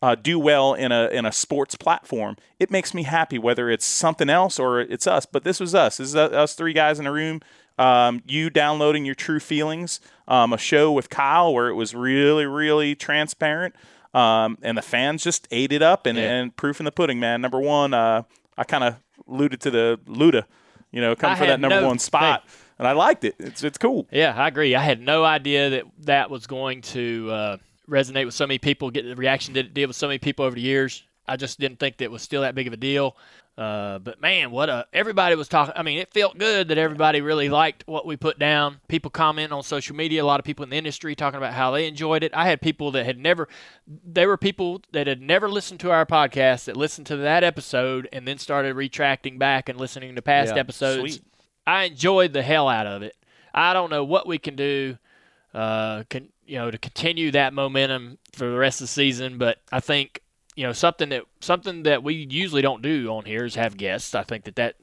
uh, do well in a in a sports platform, it makes me happy, whether it's something else or it's us. But this was us. This is us three guys in a room. Um, you downloading your true feelings, um, a show with Kyle where it was really, really transparent, um, and the fans just ate it up, and, yeah. and proof in the pudding, man. Number one, uh, I kind of alluded to the Luda, you know, come I for that number no one spot, thing. and I liked it. It's it's cool. Yeah, I agree. I had no idea that that was going to uh, resonate with so many people, get the reaction that it did with so many people over the years. I just didn't think that it was still that big of a deal. Uh, but, man, what a – everybody was talking – I mean, it felt good that everybody really liked what we put down. People comment on social media, a lot of people in the industry talking about how they enjoyed it. I had people that had never – there were people that had never listened to our podcast that listened to that episode and then started retracting back and listening to past yeah, episodes. Sweet. I enjoyed the hell out of it. I don't know what we can do uh, can, you know, to continue that momentum for the rest of the season, but I think – You know, something that something that we usually don't do on here is have guests. I think that, that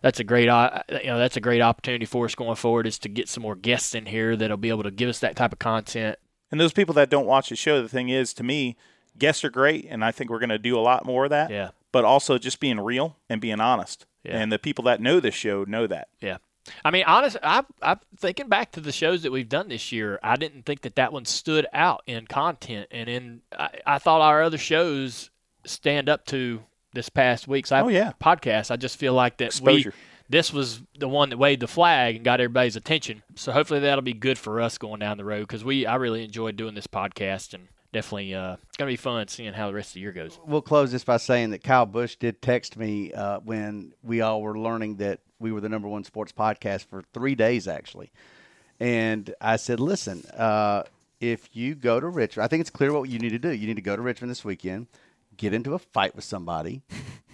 that's a great you know that's a great opportunity for us going forward is to get some more guests in here that'll be able to give us that type of content. And those people that don't watch the show, the thing is, to me, guests are great, and I think we're going to do a lot more of that. Yeah. But also just being real and being honest. Yeah. And the people that know this show know that. Yeah. I mean, honestly, I, I'm thinking back to the shows that we've done this year. I didn't think that that one stood out in content, and in I, I thought our other shows stand up to this past week's oh, yeah. podcast. I just feel like that Exposure. we this was the one that waved the flag and got everybody's attention. So hopefully that'll be good for us going down the road because we I really enjoyed doing this podcast, and definitely uh, it's going to be fun seeing how the rest of the year goes. We'll close this by saying that Kyle Busch did text me uh, when we all were learning that we were the number one sports podcast for three days, actually. And I said, listen, uh, if you go to Richmond, I think it's clear what you need to do. You need to go to Richmond this weekend, get into a fight with somebody,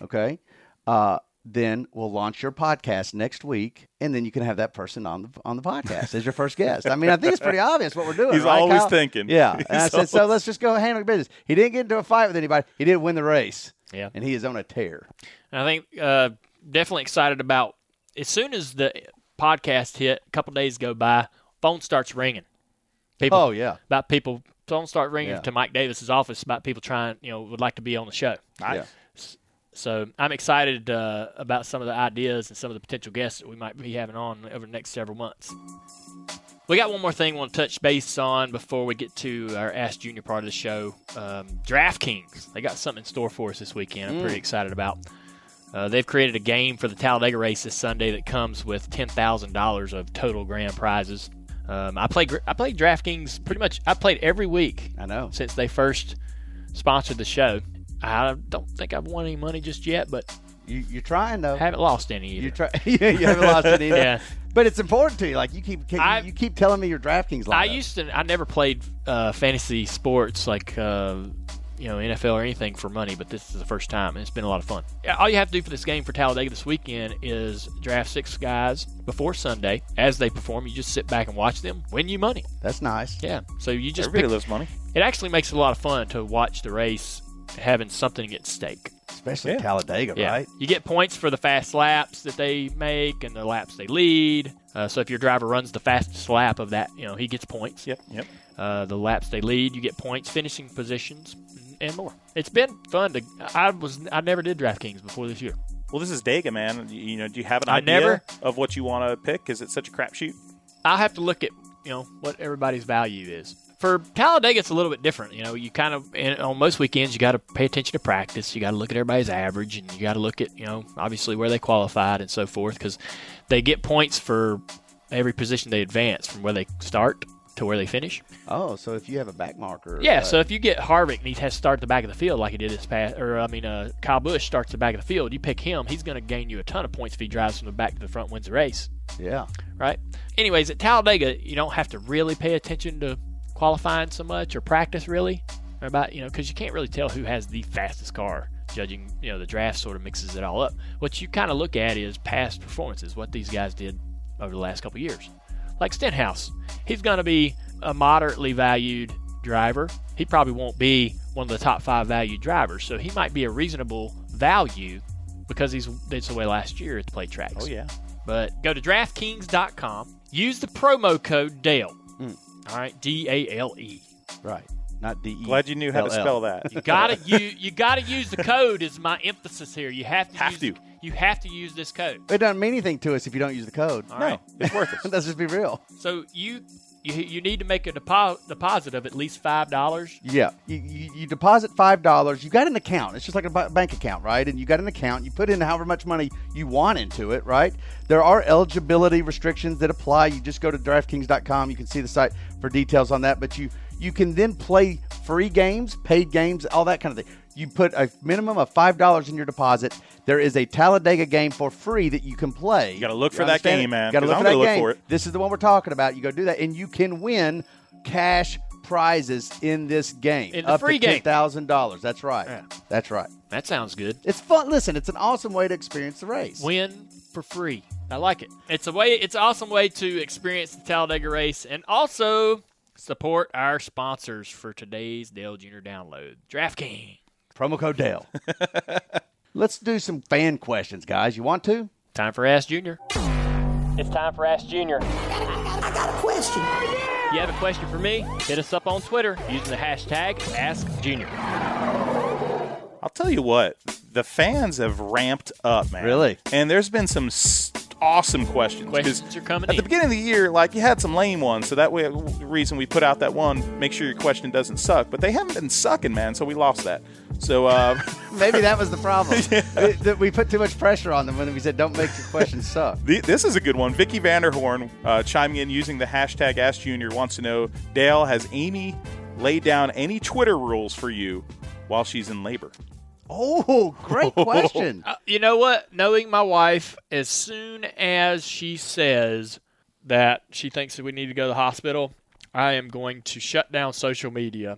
okay, uh, then we'll launch your podcast next week, and then you can have that person on the on the podcast as your first guest. I mean, I think it's pretty obvious what we're doing. He's right, always Kyle? Thinking. Yeah. And I said, so let's just go handle business. He didn't get into a fight with anybody. He did win the race. Yeah. And he is on a tear. I think uh, definitely excited about as soon as the podcast hit, a couple days go by, phone starts ringing. People, oh, yeah. About people, phone start ringing yeah. to Mike Davis's office about people trying, you know, would like to be on the show. Right? Yeah. So I'm excited uh, about some of the ideas and some of the potential guests that we might be having on over the next several months. We got one more thing I want to touch base on before we get to our Ask Junior part of the show. Um, DraftKings, they got something in store for us this weekend I'm mm. pretty excited about. Uh, they've created a game for the Talladega race this Sunday that comes with ten thousand dollars of total grand prizes. Um, I played I played DraftKings pretty much. I played every week I know since they first sponsored the show. I don't think I've won any money just yet, but you, you're trying though. I haven't lost any either. You try, yeah, you haven't lost any. Either. Yeah, but it's important to you. Like you keep, I, you keep telling me your DraftKings. Lineup. I used to. I never played uh, fantasy sports like uh, you know N F L or anything for money, but this is the first time, and it's been a lot of fun. All you have to do for this game for Talladega this weekend is draft six guys before Sunday as they perform. You just sit back and watch them win you money. That's nice. Yeah. So you just everybody pick, loves money. It actually makes it a lot of fun to watch the race. Having something at stake. Especially yeah. Talladega, yeah. right? You get points for the fast laps that they make and the laps they lead. Uh, so if your driver runs the fastest lap of that, you know, he gets points. Yep, yep. Uh, the laps they lead, you get points, finishing positions, and more. It's been fun. to. I was I never did DraftKings before this year. Well, this is Dega, man. You know, do you have an I idea never, of what you want to pick? Is it such a crapshoot? I'll have to look at, you know, what everybody's value is. For Talladega, it's a little bit different. You know, you kind of, and on most weekends, you got to pay attention to practice. You got to look at everybody's average, and you got to look at, you know, obviously where they qualified and so forth, because they get points for every position they advance from where they start to where they finish. Oh, so if you have a back marker. Yeah, like... so if you get Harvick and he has to start at the back of the field like he did this past, or I mean, uh, Kyle Busch starts at the back of the field, you pick him, he's going to gain you a ton of points if he drives from the back to the front, wins the race. Yeah. Right? Anyways, at Talladega, you don't have to really pay attention to qualifying so much or practice really or about you know because you can't really tell who has the fastest car judging you know the draft sort of mixes it all up. What you kind of look at is past performances, what these guys did over the last couple years. Like Stenhouse, he's going to be a moderately valued driver. He probably won't be one of the top five valued drivers, so he might be a reasonable value because he's that's the way last year at the play tracks. Oh yeah. But go to DraftKings dot com, use the promo code Dale. mm. All right, D A L E. Right, not D E. Glad you knew how to spell that. You gotta you you gotta use the code. Is my emphasis here? You have to have use, to. You have to use this code. It doesn't mean anything to us if you don't use the code. All no, right. It's worthless. Let's just be real. So you you, you need to make a depo- deposit of at least five dollars. Yeah, you, you you deposit five dollars. You got an account. It's just like a bank account, right? And you got an account. You put in however much money you want into it, right? There are eligibility restrictions that apply. You just go to DraftKings dot com. You can see the site for details on that, but you you can then play free games, paid games, all that kind of thing. You put a minimum of five dollars in your deposit. There is a Talladega game for free that you can play. You got to look for that game, man. Got to look for that game. This is the one we're talking about. You go do that, and you can win cash prizes in this game. In the free game. Up to ten thousand dollars. That's right. Yeah. That's right. That sounds good. It's fun. Listen, it's an awesome way to experience the race. Win for free. I like it. It's a way. It's an awesome way to experience the Talladega race and also support our sponsors for today's Dale Junior Download, DraftKings. Promo code Dale. Let's do some fan questions, guys. You want to? Time for Ask Junior. It's time for Ask Junior. I got a question. You have a question for me? Hit us up on Twitter using the hashtag Ask Junior. I'll tell you what, the fans have ramped up, man. Really? And there's been some st- awesome questions. Questions are coming in. At the beginning of the year, like, you had some lame ones, so that way, the reason we put out that one, make sure your question doesn't suck. But they haven't been sucking, man, so we lost that. So uh, maybe that was the problem. Yeah. we, we put too much pressure on them when we said, don't make your questions suck. The, this is a good one. Vicky Vanderhorn uh, chiming in using the hashtag AskJunior wants to know, Dale, has Amy laid down any Twitter rules for you while she's in labor? Oh, great question. Uh, you know what? Knowing my wife, as soon as she says that she thinks that we need to go to the hospital, I am going to shut down social media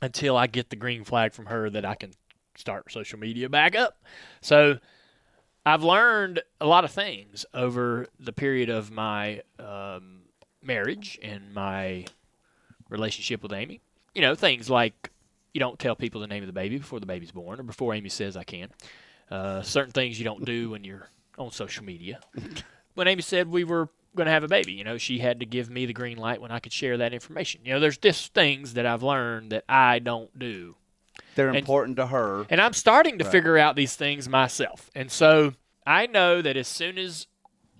until I get the green flag from her that I can start social media back up. So I've learned a lot of things over the period of my um, marriage and my relationship with Amy. You know, things like you don't tell people the name of the baby before the baby's born or before Amy says I can. Uh, certain things you don't do when you're on social media. When Amy said we were going to have a baby, you know, she had to give me the green light when I could share that information. You know, there's just things that I've learned that I don't do. They're and, important to her. And I'm starting to right. figure out these things myself. And so I know that as soon as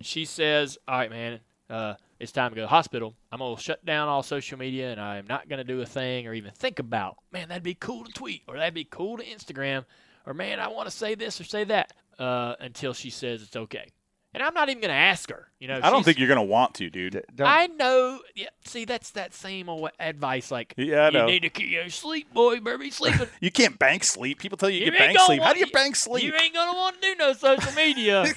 she says, all right, man, uh, it's time to go to the hospital, I'm going to shut down all social media and I'm not going to do a thing or even think about, man, that'd be cool to tweet or that'd be cool to Instagram or, man, I want to say this or say that uh, until she says it's okay. And I'm not even going to ask her. You know, I don't think you're going to want to, dude. Don't. I know. Yeah, see, that's that same old advice. Like, yeah, I you know. need to keep your sleep, boy, baby, sleeping. You can't bank sleep. People tell you you, you can bank sleep. Want, How do you bank sleep? You ain't going to want to do no social media.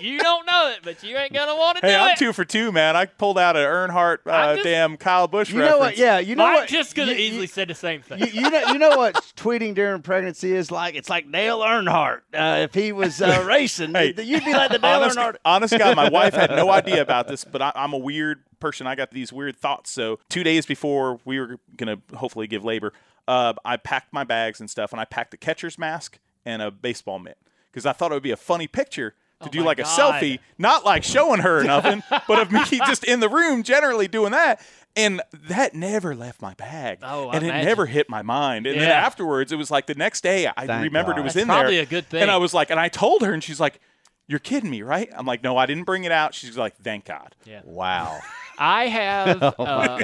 You don't know it, but you ain't going to want to hey, do I'm it. Hey, I'm two for two, man. I pulled out an Earnhardt uh, just, damn Kyle Busch you reference. Know what, yeah, you know Mike what? Just could have easily you, said the same thing. You, you, know, you know what tweeting during pregnancy is like? It's like Dale Earnhardt. Uh, if he was uh, racing, hey, you'd be like the Dale honest, Earnhardt. Honest God, my wife had no idea about this, but I, I'm a weird person. I got these weird thoughts. So two days before we were going to hopefully give labor, uh, I packed my bags and stuff, and I packed a catcher's mask and a baseball mitt because I thought it would be a funny picture to oh do like God. a selfie, not like showing her or nothing, but of me just in the room generally doing that. And that never left my bag, oh, and I it imagine. never hit my mind. And yeah. then afterwards, it was like the next day, I Thank remembered God. it was That's in probably there. Probably a good thing. And I was like, and I told her, and she's like, "You're kidding me, right?" I'm like, "No, I didn't bring it out." She's like, "Thank God." Yeah. Wow. I have. Uh,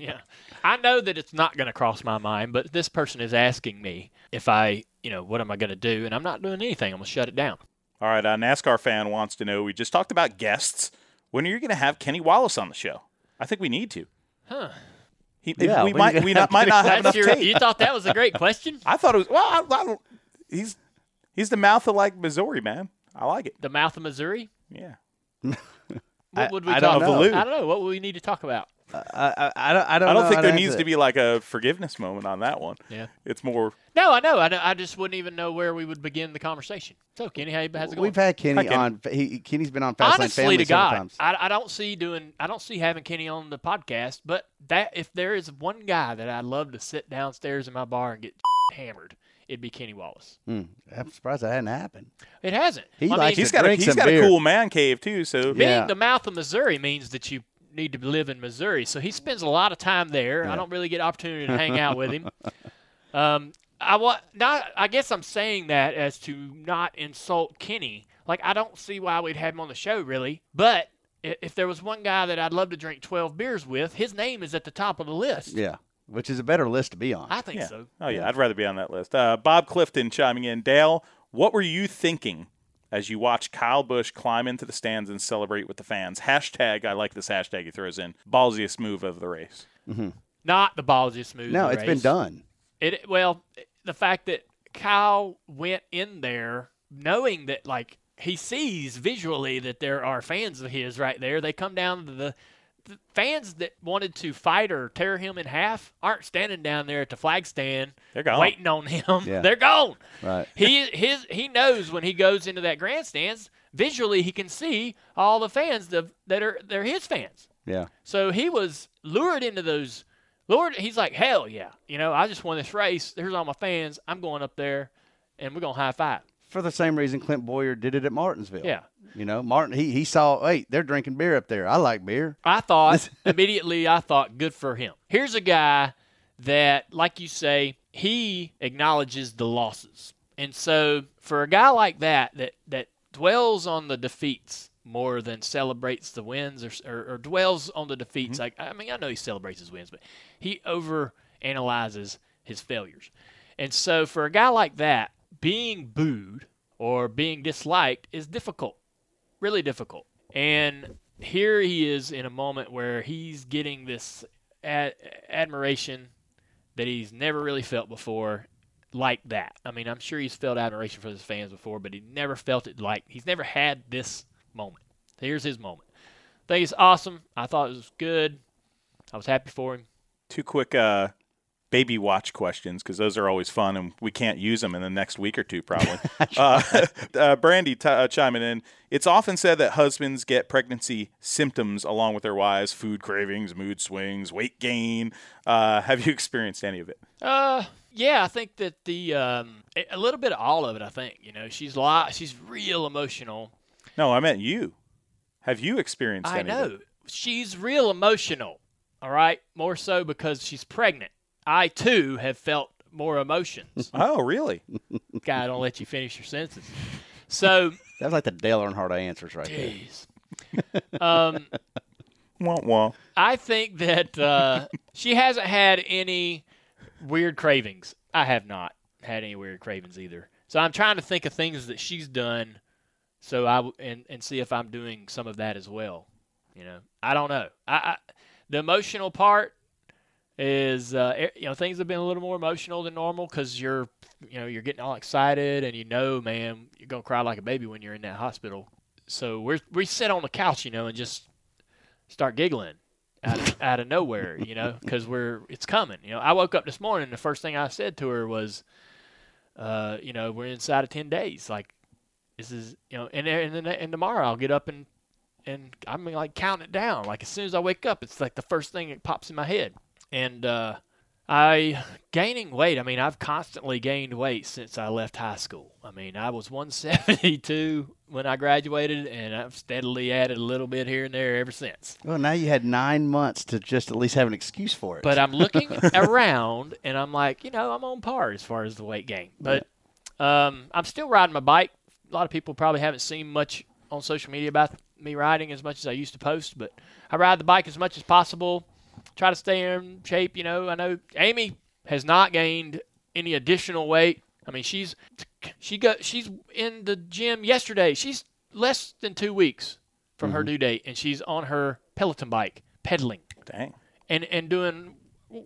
yeah. I know that it's not going to cross my mind, but this person is asking me if I, you know, what am I going to do? And I'm not doing anything. I'm gonna shut it down. All right, a NASCAR fan wants to know, we just talked about guests. When are you going to have Kenny Wallace on the show? I think we need to. Huh. He, yeah, we might we not, might not have enough your, tape. You thought that was a great question? I thought it was. Well, I, I, he's he's the mouth of, like, Missouri, man. I like it. The mouth of Missouri? Yeah. What would we I, talk I about? I don't know. What would we need to talk about? Uh, I, I, I don't I don't, I don't know, think I don't there needs it. to be, like, a forgiveness moment on that one. Yeah. It's more. No, I know. I, I just wouldn't even know where we would begin the conversation. So, Kenny, how's it going? We've had Kenny, Hi, Kenny. on. He, Kenny's been on Fast Lane Family to God, sometimes. I, I don't see doing. I don't see having Kenny on the podcast. But that if there is one guy that I'd love to sit downstairs in my bar and get hammered, it'd be Kenny Wallace. Mm, I'm surprised that hadn't happened. It hasn't. He well, likes I mean, he's got a, he's got beer. a cool man cave too. So being yeah. the mouth of Missouri means that you need to live in Missouri. So he spends a lot of time there. Yeah. I don't really get opportunity to hang out with him. Um. I want not. I guess I'm saying that as to not insult Kenny. Like, I don't see why we'd have him on the show, really. But if there was one guy that I'd love to drink twelve beers with, his name is at the top of the list. Yeah, which is a better list to be on. I think yeah. so. Oh yeah, I'd rather be on that list. Uh, Bob Clifton chiming in. Dale, what were you thinking as you watched Kyle Busch climb into the stands and celebrate with the fans? Hashtag. I like this hashtag he throws in. Ballsiest move of the race. Mm-hmm. Not the ballsiest move. No, of the it's race. been done. It well, the fact that Kyle went in there knowing that, like, he sees visually that there are fans of his right there. They come down to the, the fans that wanted to fight or tear him in half aren't standing down there at the flag stand They're gone. waiting on him. Yeah. They're gone. Right. He his he knows when he goes into that grandstands, visually he can see all the fans that, that are they're his fans. Yeah. So he was lured into those. Lord, he's like, hell yeah. You know, I just won this race. Here's all my fans. I'm going up there, and we're going to high five. For the same reason Clint Boyer did it at Martinsville. Yeah. You know, Martin, he he saw, hey, they're drinking beer up there. I like beer. I thought, immediately I thought, good for him. Here's a guy that, like you say, he acknowledges the losses. And so for a guy like that that, that dwells on the defeats more than celebrates the wins or or, or dwells on the defeats. Mm-hmm. Like, I mean, I know he celebrates his wins, but he overanalyzes his failures. And so for a guy like that, being booed or being disliked is difficult, really difficult. And here he is in a moment where he's getting this ad- admiration that he's never really felt before. Like that. I mean, I'm sure he's felt admiration for his fans before, but he never felt it like he's never had this moment. Here's his moment. I think it's awesome. I thought it was good. I was happy for him. Two quick uh, baby watch questions, because those are always fun, and we can't use them in the next week or two probably. uh, uh, Brandy t- uh, chiming in. It's often said that husbands get pregnancy symptoms along with their wives, food cravings, mood swings, weight gain. Uh, have you experienced any of it? Uh, yeah, I think that the um, a little bit of all of it, I think. You know, she's li- she's real emotional. No, I meant you. Have you experienced I any know. Of it? She's real emotional, all right? More so because she's pregnant. I, too, have felt more emotions. Oh, really? God, I don't let you finish your sentences. So that was like the Dale Earnhardt answers right geez. There. Um, wah, wah. I think that uh, she hasn't had any weird cravings. I have not had any weird cravings either. So I'm trying to think of things that she's done so I w- and, and see if I'm doing some of that as well. You know, I don't know. I, I the emotional part is, uh, you know, things have been a little more emotional than normal because you're, you know, you're getting all excited and you know, man, you're gonna cry like a baby when you're in that hospital. So we we sit on the couch, you know, and just start giggling out of, out of nowhere, you know, because we're it's coming. You know, I woke up this morning. The first thing I said to her was, uh, you know, we're inside of ten days. Like this is, you know, and and then and tomorrow I'll get up and. And I'm like counting it down. Like as soon as I wake up, it's like the first thing that pops in my head. And uh, I gaining weight. I mean, I've constantly gained weight since I left high school. I mean, I was one seventy-two when I graduated, and I've steadily added a little bit here and there ever since. Well, now you had nine months to just at least have an excuse for it. But I'm looking around, and I'm like, you know, I'm on par as far as the weight gain. But um, I'm still riding my bike. A lot of people probably haven't seen much on social media about me riding as much as I used to post, but I ride the bike as much as possible, try to stay in shape. You know, I know Amy has not gained any additional weight. I mean, she's she got she's in the gym yesterday. She's less than two weeks from mm-hmm. her due date, and she's on her Peloton bike pedaling. Dang. And and doing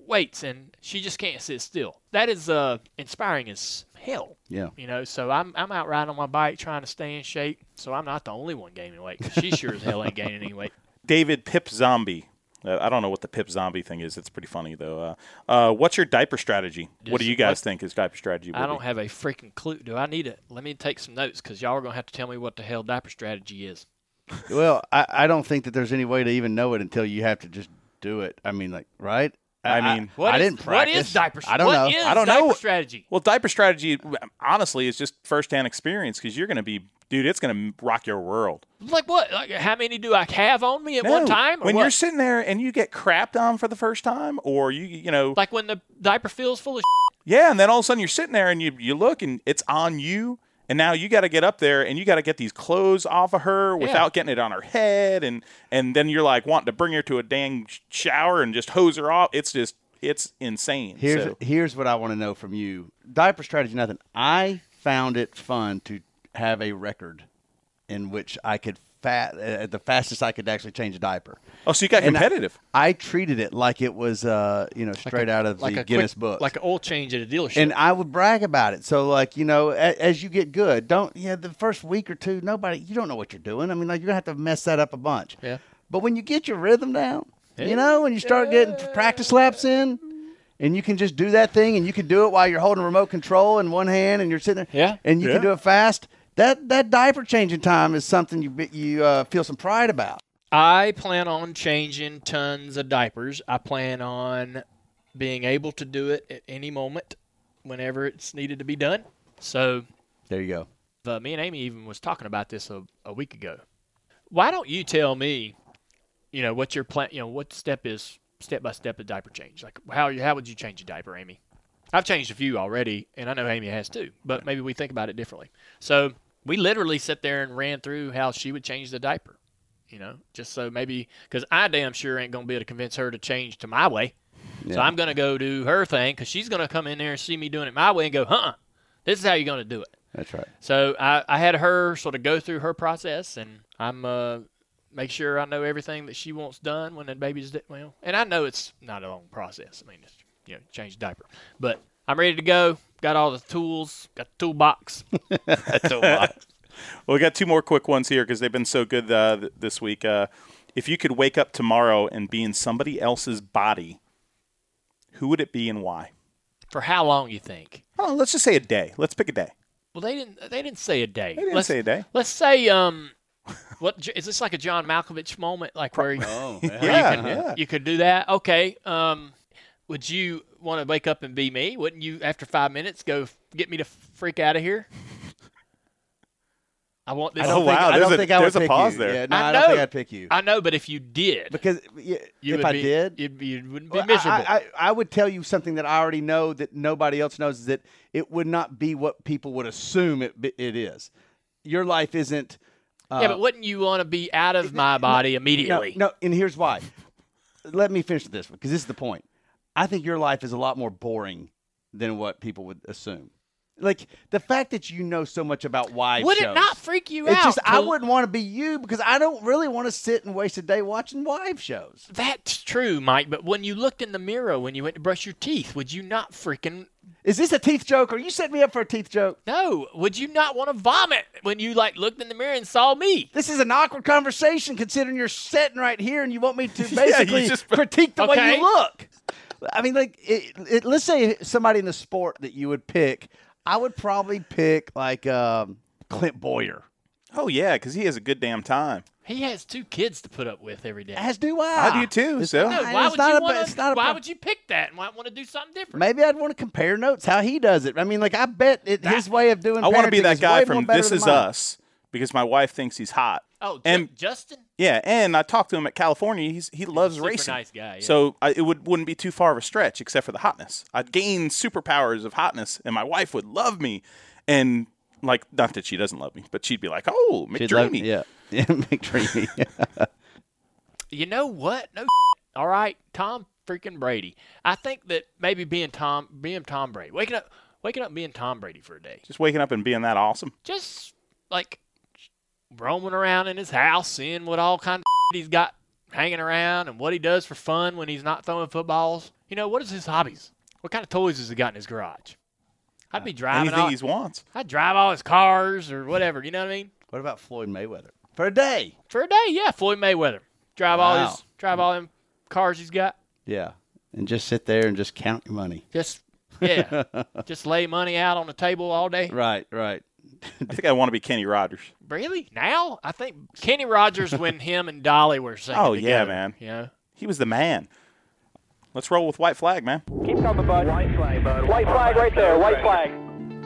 weights, and she just can't sit still. That is uh inspiring as hell. Yeah. You know, so I'm I'm out riding on my bike trying to stay in shape. So I'm not the only one gaining weight. She sure as hell ain't gaining any weight. David Pip Zombie. Uh, I don't know what the Pip Zombie thing is. It's pretty funny though. Uh, uh, what's your diaper strategy? Just what do you guys what, think is diaper strategy? I don't be? have a freaking clue. Do I need it? Let me take some notes because y'all are gonna have to tell me what the hell diaper strategy is. Well, I, I don't think that there's any way to even know it until you have to just do it. I mean, like, right? I mean, I, I, I didn't is, practice. What is diaper strategy? I don't what know. I don't diaper know. Strategy? Well, diaper strategy, honestly, is just firsthand experience because you're going to be, dude, it's going to rock your world. Like what? Like how many do I have on me at no. one time? Or when what? You're sitting there and you get crapped on for the first time or you, you know. Like when the diaper feels full of shit. Yeah, and then all of a sudden you're sitting there and you, you look and it's on you. And now you got to get up there and you got to get these clothes off of her without yeah. getting it on her head. And, and then you're like wanting to bring her to a dang shower and just hose her off. It's just, it's insane. Here's, so. here's what I want to know from you. Diaper strategy, nothing. I found it fun to have a record in which I could fat uh, the fastest I could actually change a diaper. Oh, so you got and competitive. I, I treated it like it was, uh, you know, straight like a, out of like the Guinness quick, book. Like an oil change at a dealership. And I would brag about it. So, like, you know, as, as you get good, don't, yeah, you know, the first week or two, nobody, you don't know what you're doing. I mean, like, you're going to have to mess that up a bunch. Yeah. But when you get your rhythm down, yeah. you know, when you start yeah. getting practice laps in, and you can just do that thing, and you can do it while you're holding a remote control in one hand, and you're sitting there, yeah. and you yeah. can do it fast. That that diaper changing time is something you you uh, feel some pride about. I plan on changing tons of diapers. I plan on being able to do it at any moment, whenever it's needed to be done. So there you go. Uh, me and Amy even was talking about this a, a week ago. Why don't you tell me, you know, what your plan? You know, what step is step by step a diaper change? Like how how would you change a diaper, Amy? I've changed a few already, and I know Amy has too. But maybe we think about it differently. So. We literally sat there and ran through how she would change the diaper, you know, just so maybe because I damn sure ain't going to be able to convince her to change to my way. Yeah. So I'm going to go do her thing because she's going to come in there and see me doing it my way and go, huh, this is how you're going to do it. That's right. So I, I had her sort of go through her process, and I'm uh, make sure I know everything that she wants done when the baby's de- well. And I know it's not a long process. I mean, it's, you know, change the diaper, but I'm ready to go. Got all the tools. Got the toolbox. toolbox. Well, we got two more quick ones here because they've been so good uh, th- this week. Uh, if you could wake up tomorrow and be in somebody else's body, who would it be and why? For how long, you think? Oh, let's just say a day. Let's pick a day. Well, they didn't. They didn't say a day. They didn't let's, say a day. Let's say. Um, what is this, like a John Malkovich moment? Like where? You, oh, yeah. yeah, you could, yeah. You could do that. Okay. Um, would you want to wake up and be me? Wouldn't you, after five minutes, go get me to freak out of here? I want this. I don't oh, think, wow. I don't there's think a, I would pick you. There's a pause there. Yeah, no, I, I don't think I'd pick you. I know, but if you did. Because yeah, you if I be, did. You'd be, you wouldn't be well, miserable. I, I, I would tell you something that I already know that nobody else knows, is that it would not be what people would assume it it is. Your life isn't. Uh, yeah, but wouldn't you want to be out of it, my body no, immediately? No, no, and here's why. Let me finish this one, because this is the point. I think your life is a lot more boring than what people would assume. Like, the fact that you know so much about why would shows, it not freak you it's out? Just, I wouldn't want to be you, because I don't really want to sit and waste a day watching wife shows. That's true, Mike, but when you looked in the mirror when you went to brush your teeth, would you not freaking... Is this a teeth joke? Are you setting me up for a teeth joke? No. Would you not want to vomit when you, like, looked in the mirror and saw me? This is an awkward conversation, considering you're sitting right here and you want me to basically yeah, just... critique the okay. way you look. I mean, like, it, it, let's say somebody in the sport that you would pick... I would probably pick, like, um, Clint Boyer. Oh, yeah, because he has a good damn time. He has two kids to put up with every day. As do I. I do, too. It's, so. No, why would, you wanna, a, why would you pick that and might want to do something different? Maybe I'd want to compare notes, how he does it. I mean, like, I bet it, that, his way of doing I want to be that guy from This Is Us, because my wife thinks he's hot. Oh, and, Justin? Yeah, and I talked to him at California. He's, he loves He's a super racing. Nice guy. Yeah. So I, it would, wouldn't be too far of a stretch, except for the hotness. I'd gain superpowers of hotness, and my wife would love me. And, like, not that she doesn't love me, but she'd be like, oh, McDreamy. Yeah, yeah, McDreamy. You know what? No All right, Tom freaking Brady. I think that maybe being Tom being Tom Brady, waking up, waking up and being Tom Brady for a day. Just waking up and being that awesome? Just, like... roaming around in his house, seeing what all kind of shit he's got hanging around and what he does for fun when he's not throwing footballs. You know, what is his hobbies? What kind of toys has he got in his garage? I'd be driving Anything all, he wants. I'd drive all his cars or whatever, you know what I mean? What about Floyd Mayweather? For a day. For a day, yeah, Floyd Mayweather. Drive wow. all his drive all them cars he's got. Yeah. And just sit there and just count your money. Just yeah. Just lay money out on the table all day. Right, right. I think I want to be Kenny Rogers. Really? Now? I think Kenny Rogers when him and Dolly were singing Oh, together, yeah, man. You know? He was the man. Let's roll with White Flag, man. Keep coming, bud. White Flag, bud. White Flag right there. White Flag.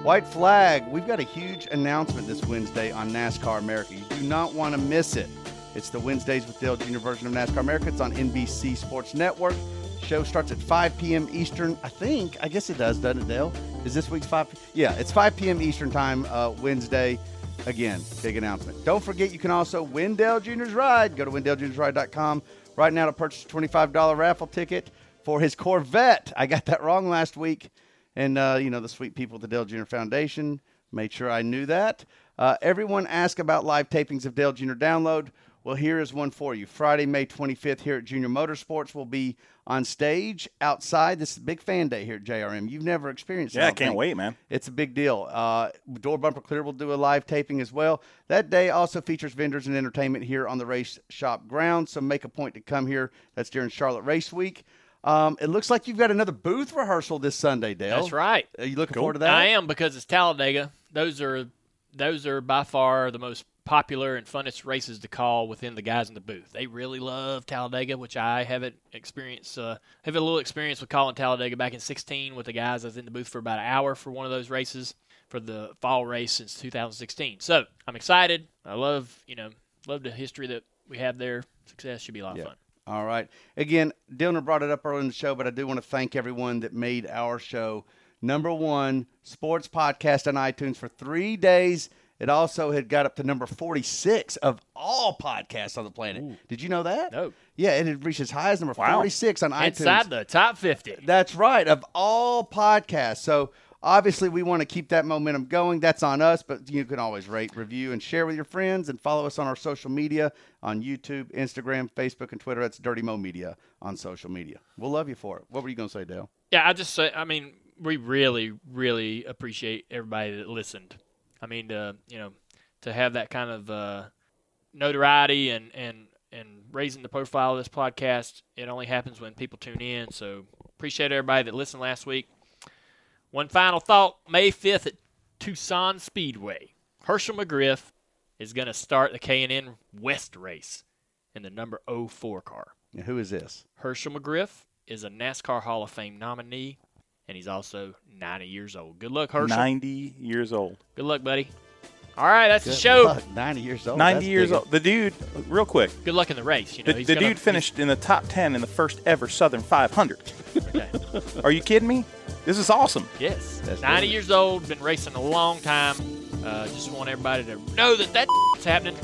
White Flag. We've got a huge announcement this Wednesday on NASCAR America. You do not want to miss it. It's the Wednesdays with Dale Junior version of NASCAR America. It's on N B C Sports Network. Show starts at five p.m. Eastern, I think. I guess it does, doesn't it, Dale? Is this week's five p.m.? Yeah, it's five p.m. Eastern time, uh, Wednesday. Again, big announcement. Don't forget, you can also win Dale Junior's Ride. Go to win dale juniors ride dot com right now to purchase a twenty-five dollars raffle ticket for his Corvette. I got that wrong last week. And, uh, you know, the sweet people at the Dale Junior Foundation made sure I knew that. Uh, everyone asked about live tapings of Dale Junior Download. Well, here is one for you. Friday, May twenty-fifth here at Junior Motorsports. We'll be on stage outside. This is a big fan day here at J R M. You've never experienced that. Yeah, I can't wait, man. It's a big deal. Uh, Door Bumper Clear will do a live taping as well. That day also features vendors and entertainment here on the race shop grounds, so make a point to come here. That's during Charlotte Race Week. Um, it looks like you've got another booth rehearsal this Sunday, Dale. That's right. Are you looking cool. forward to that? I am, because it's Talladega. Those are those are by far the most popular and funnest races to call within the guys in the booth. They really love Talladega, which I haven't experienced. Uh, have a little experience with calling Talladega back in sixteen with the guys. I was in the booth for about an hour for one of those races for the fall race since two thousand sixteen. So I'm excited. I love, you know, love the history that we have there. Success should be a lot yeah. of fun. All right. Again, Dillner brought it up earlier in the show, but I do want to thank everyone that made our show number one sports podcast on iTunes for three days. It also had got up to number forty-six of all podcasts on the planet. Ooh. Did you know that? No. Yeah, it had reached as high as number wow. forty-six on iTunes. Inside the top fifty. That's right, of all podcasts. So, obviously, we want to keep that momentum going. That's on us, but you can always rate, review, and share with your friends, and follow us on our social media on YouTube, Instagram, Facebook, and Twitter. That's Dirty Mo Media on social media. We'll love you for it. What were you going to say, Dale? Yeah, I just say, I mean, we really, really appreciate everybody that listened. I mean, to, you know, to have that kind of uh, notoriety and, and, and raising the profile of this podcast, it only happens when people tune in. So appreciate everybody that listened last week. One final thought, May fifth at Tucson Speedway. Herschel McGriff is going to start the K and N West race in the number oh four car. Now, who is this? Herschel McGriff is a NASCAR Hall of Fame nominee, and he's also ninety years old. Good luck, Herschel. ninety years old. Good luck, buddy. All right, that's Good the show. Luck. ninety years old. ninety that's years big. old. The dude, real quick. Good luck in the race. You know, the he's the gonna, dude finished in the top ten in the first ever Southern five hundred. Okay. Are you kidding me? This is awesome. Yes. That's ninety good. years old, been racing a long time. Uh, just want everybody to know that that's happening.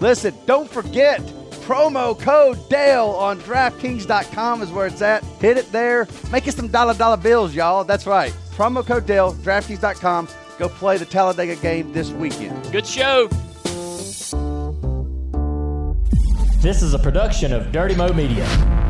Listen, don't forget, promo code Dale on DraftKings dot com is where it's at. Hit it there. Make it some dollar-dollar bills, y'all. That's right. Promo code Dale, DraftKings dot com. Go play the Talladega game this weekend. Good show. This is a production of Dirty Mo Media.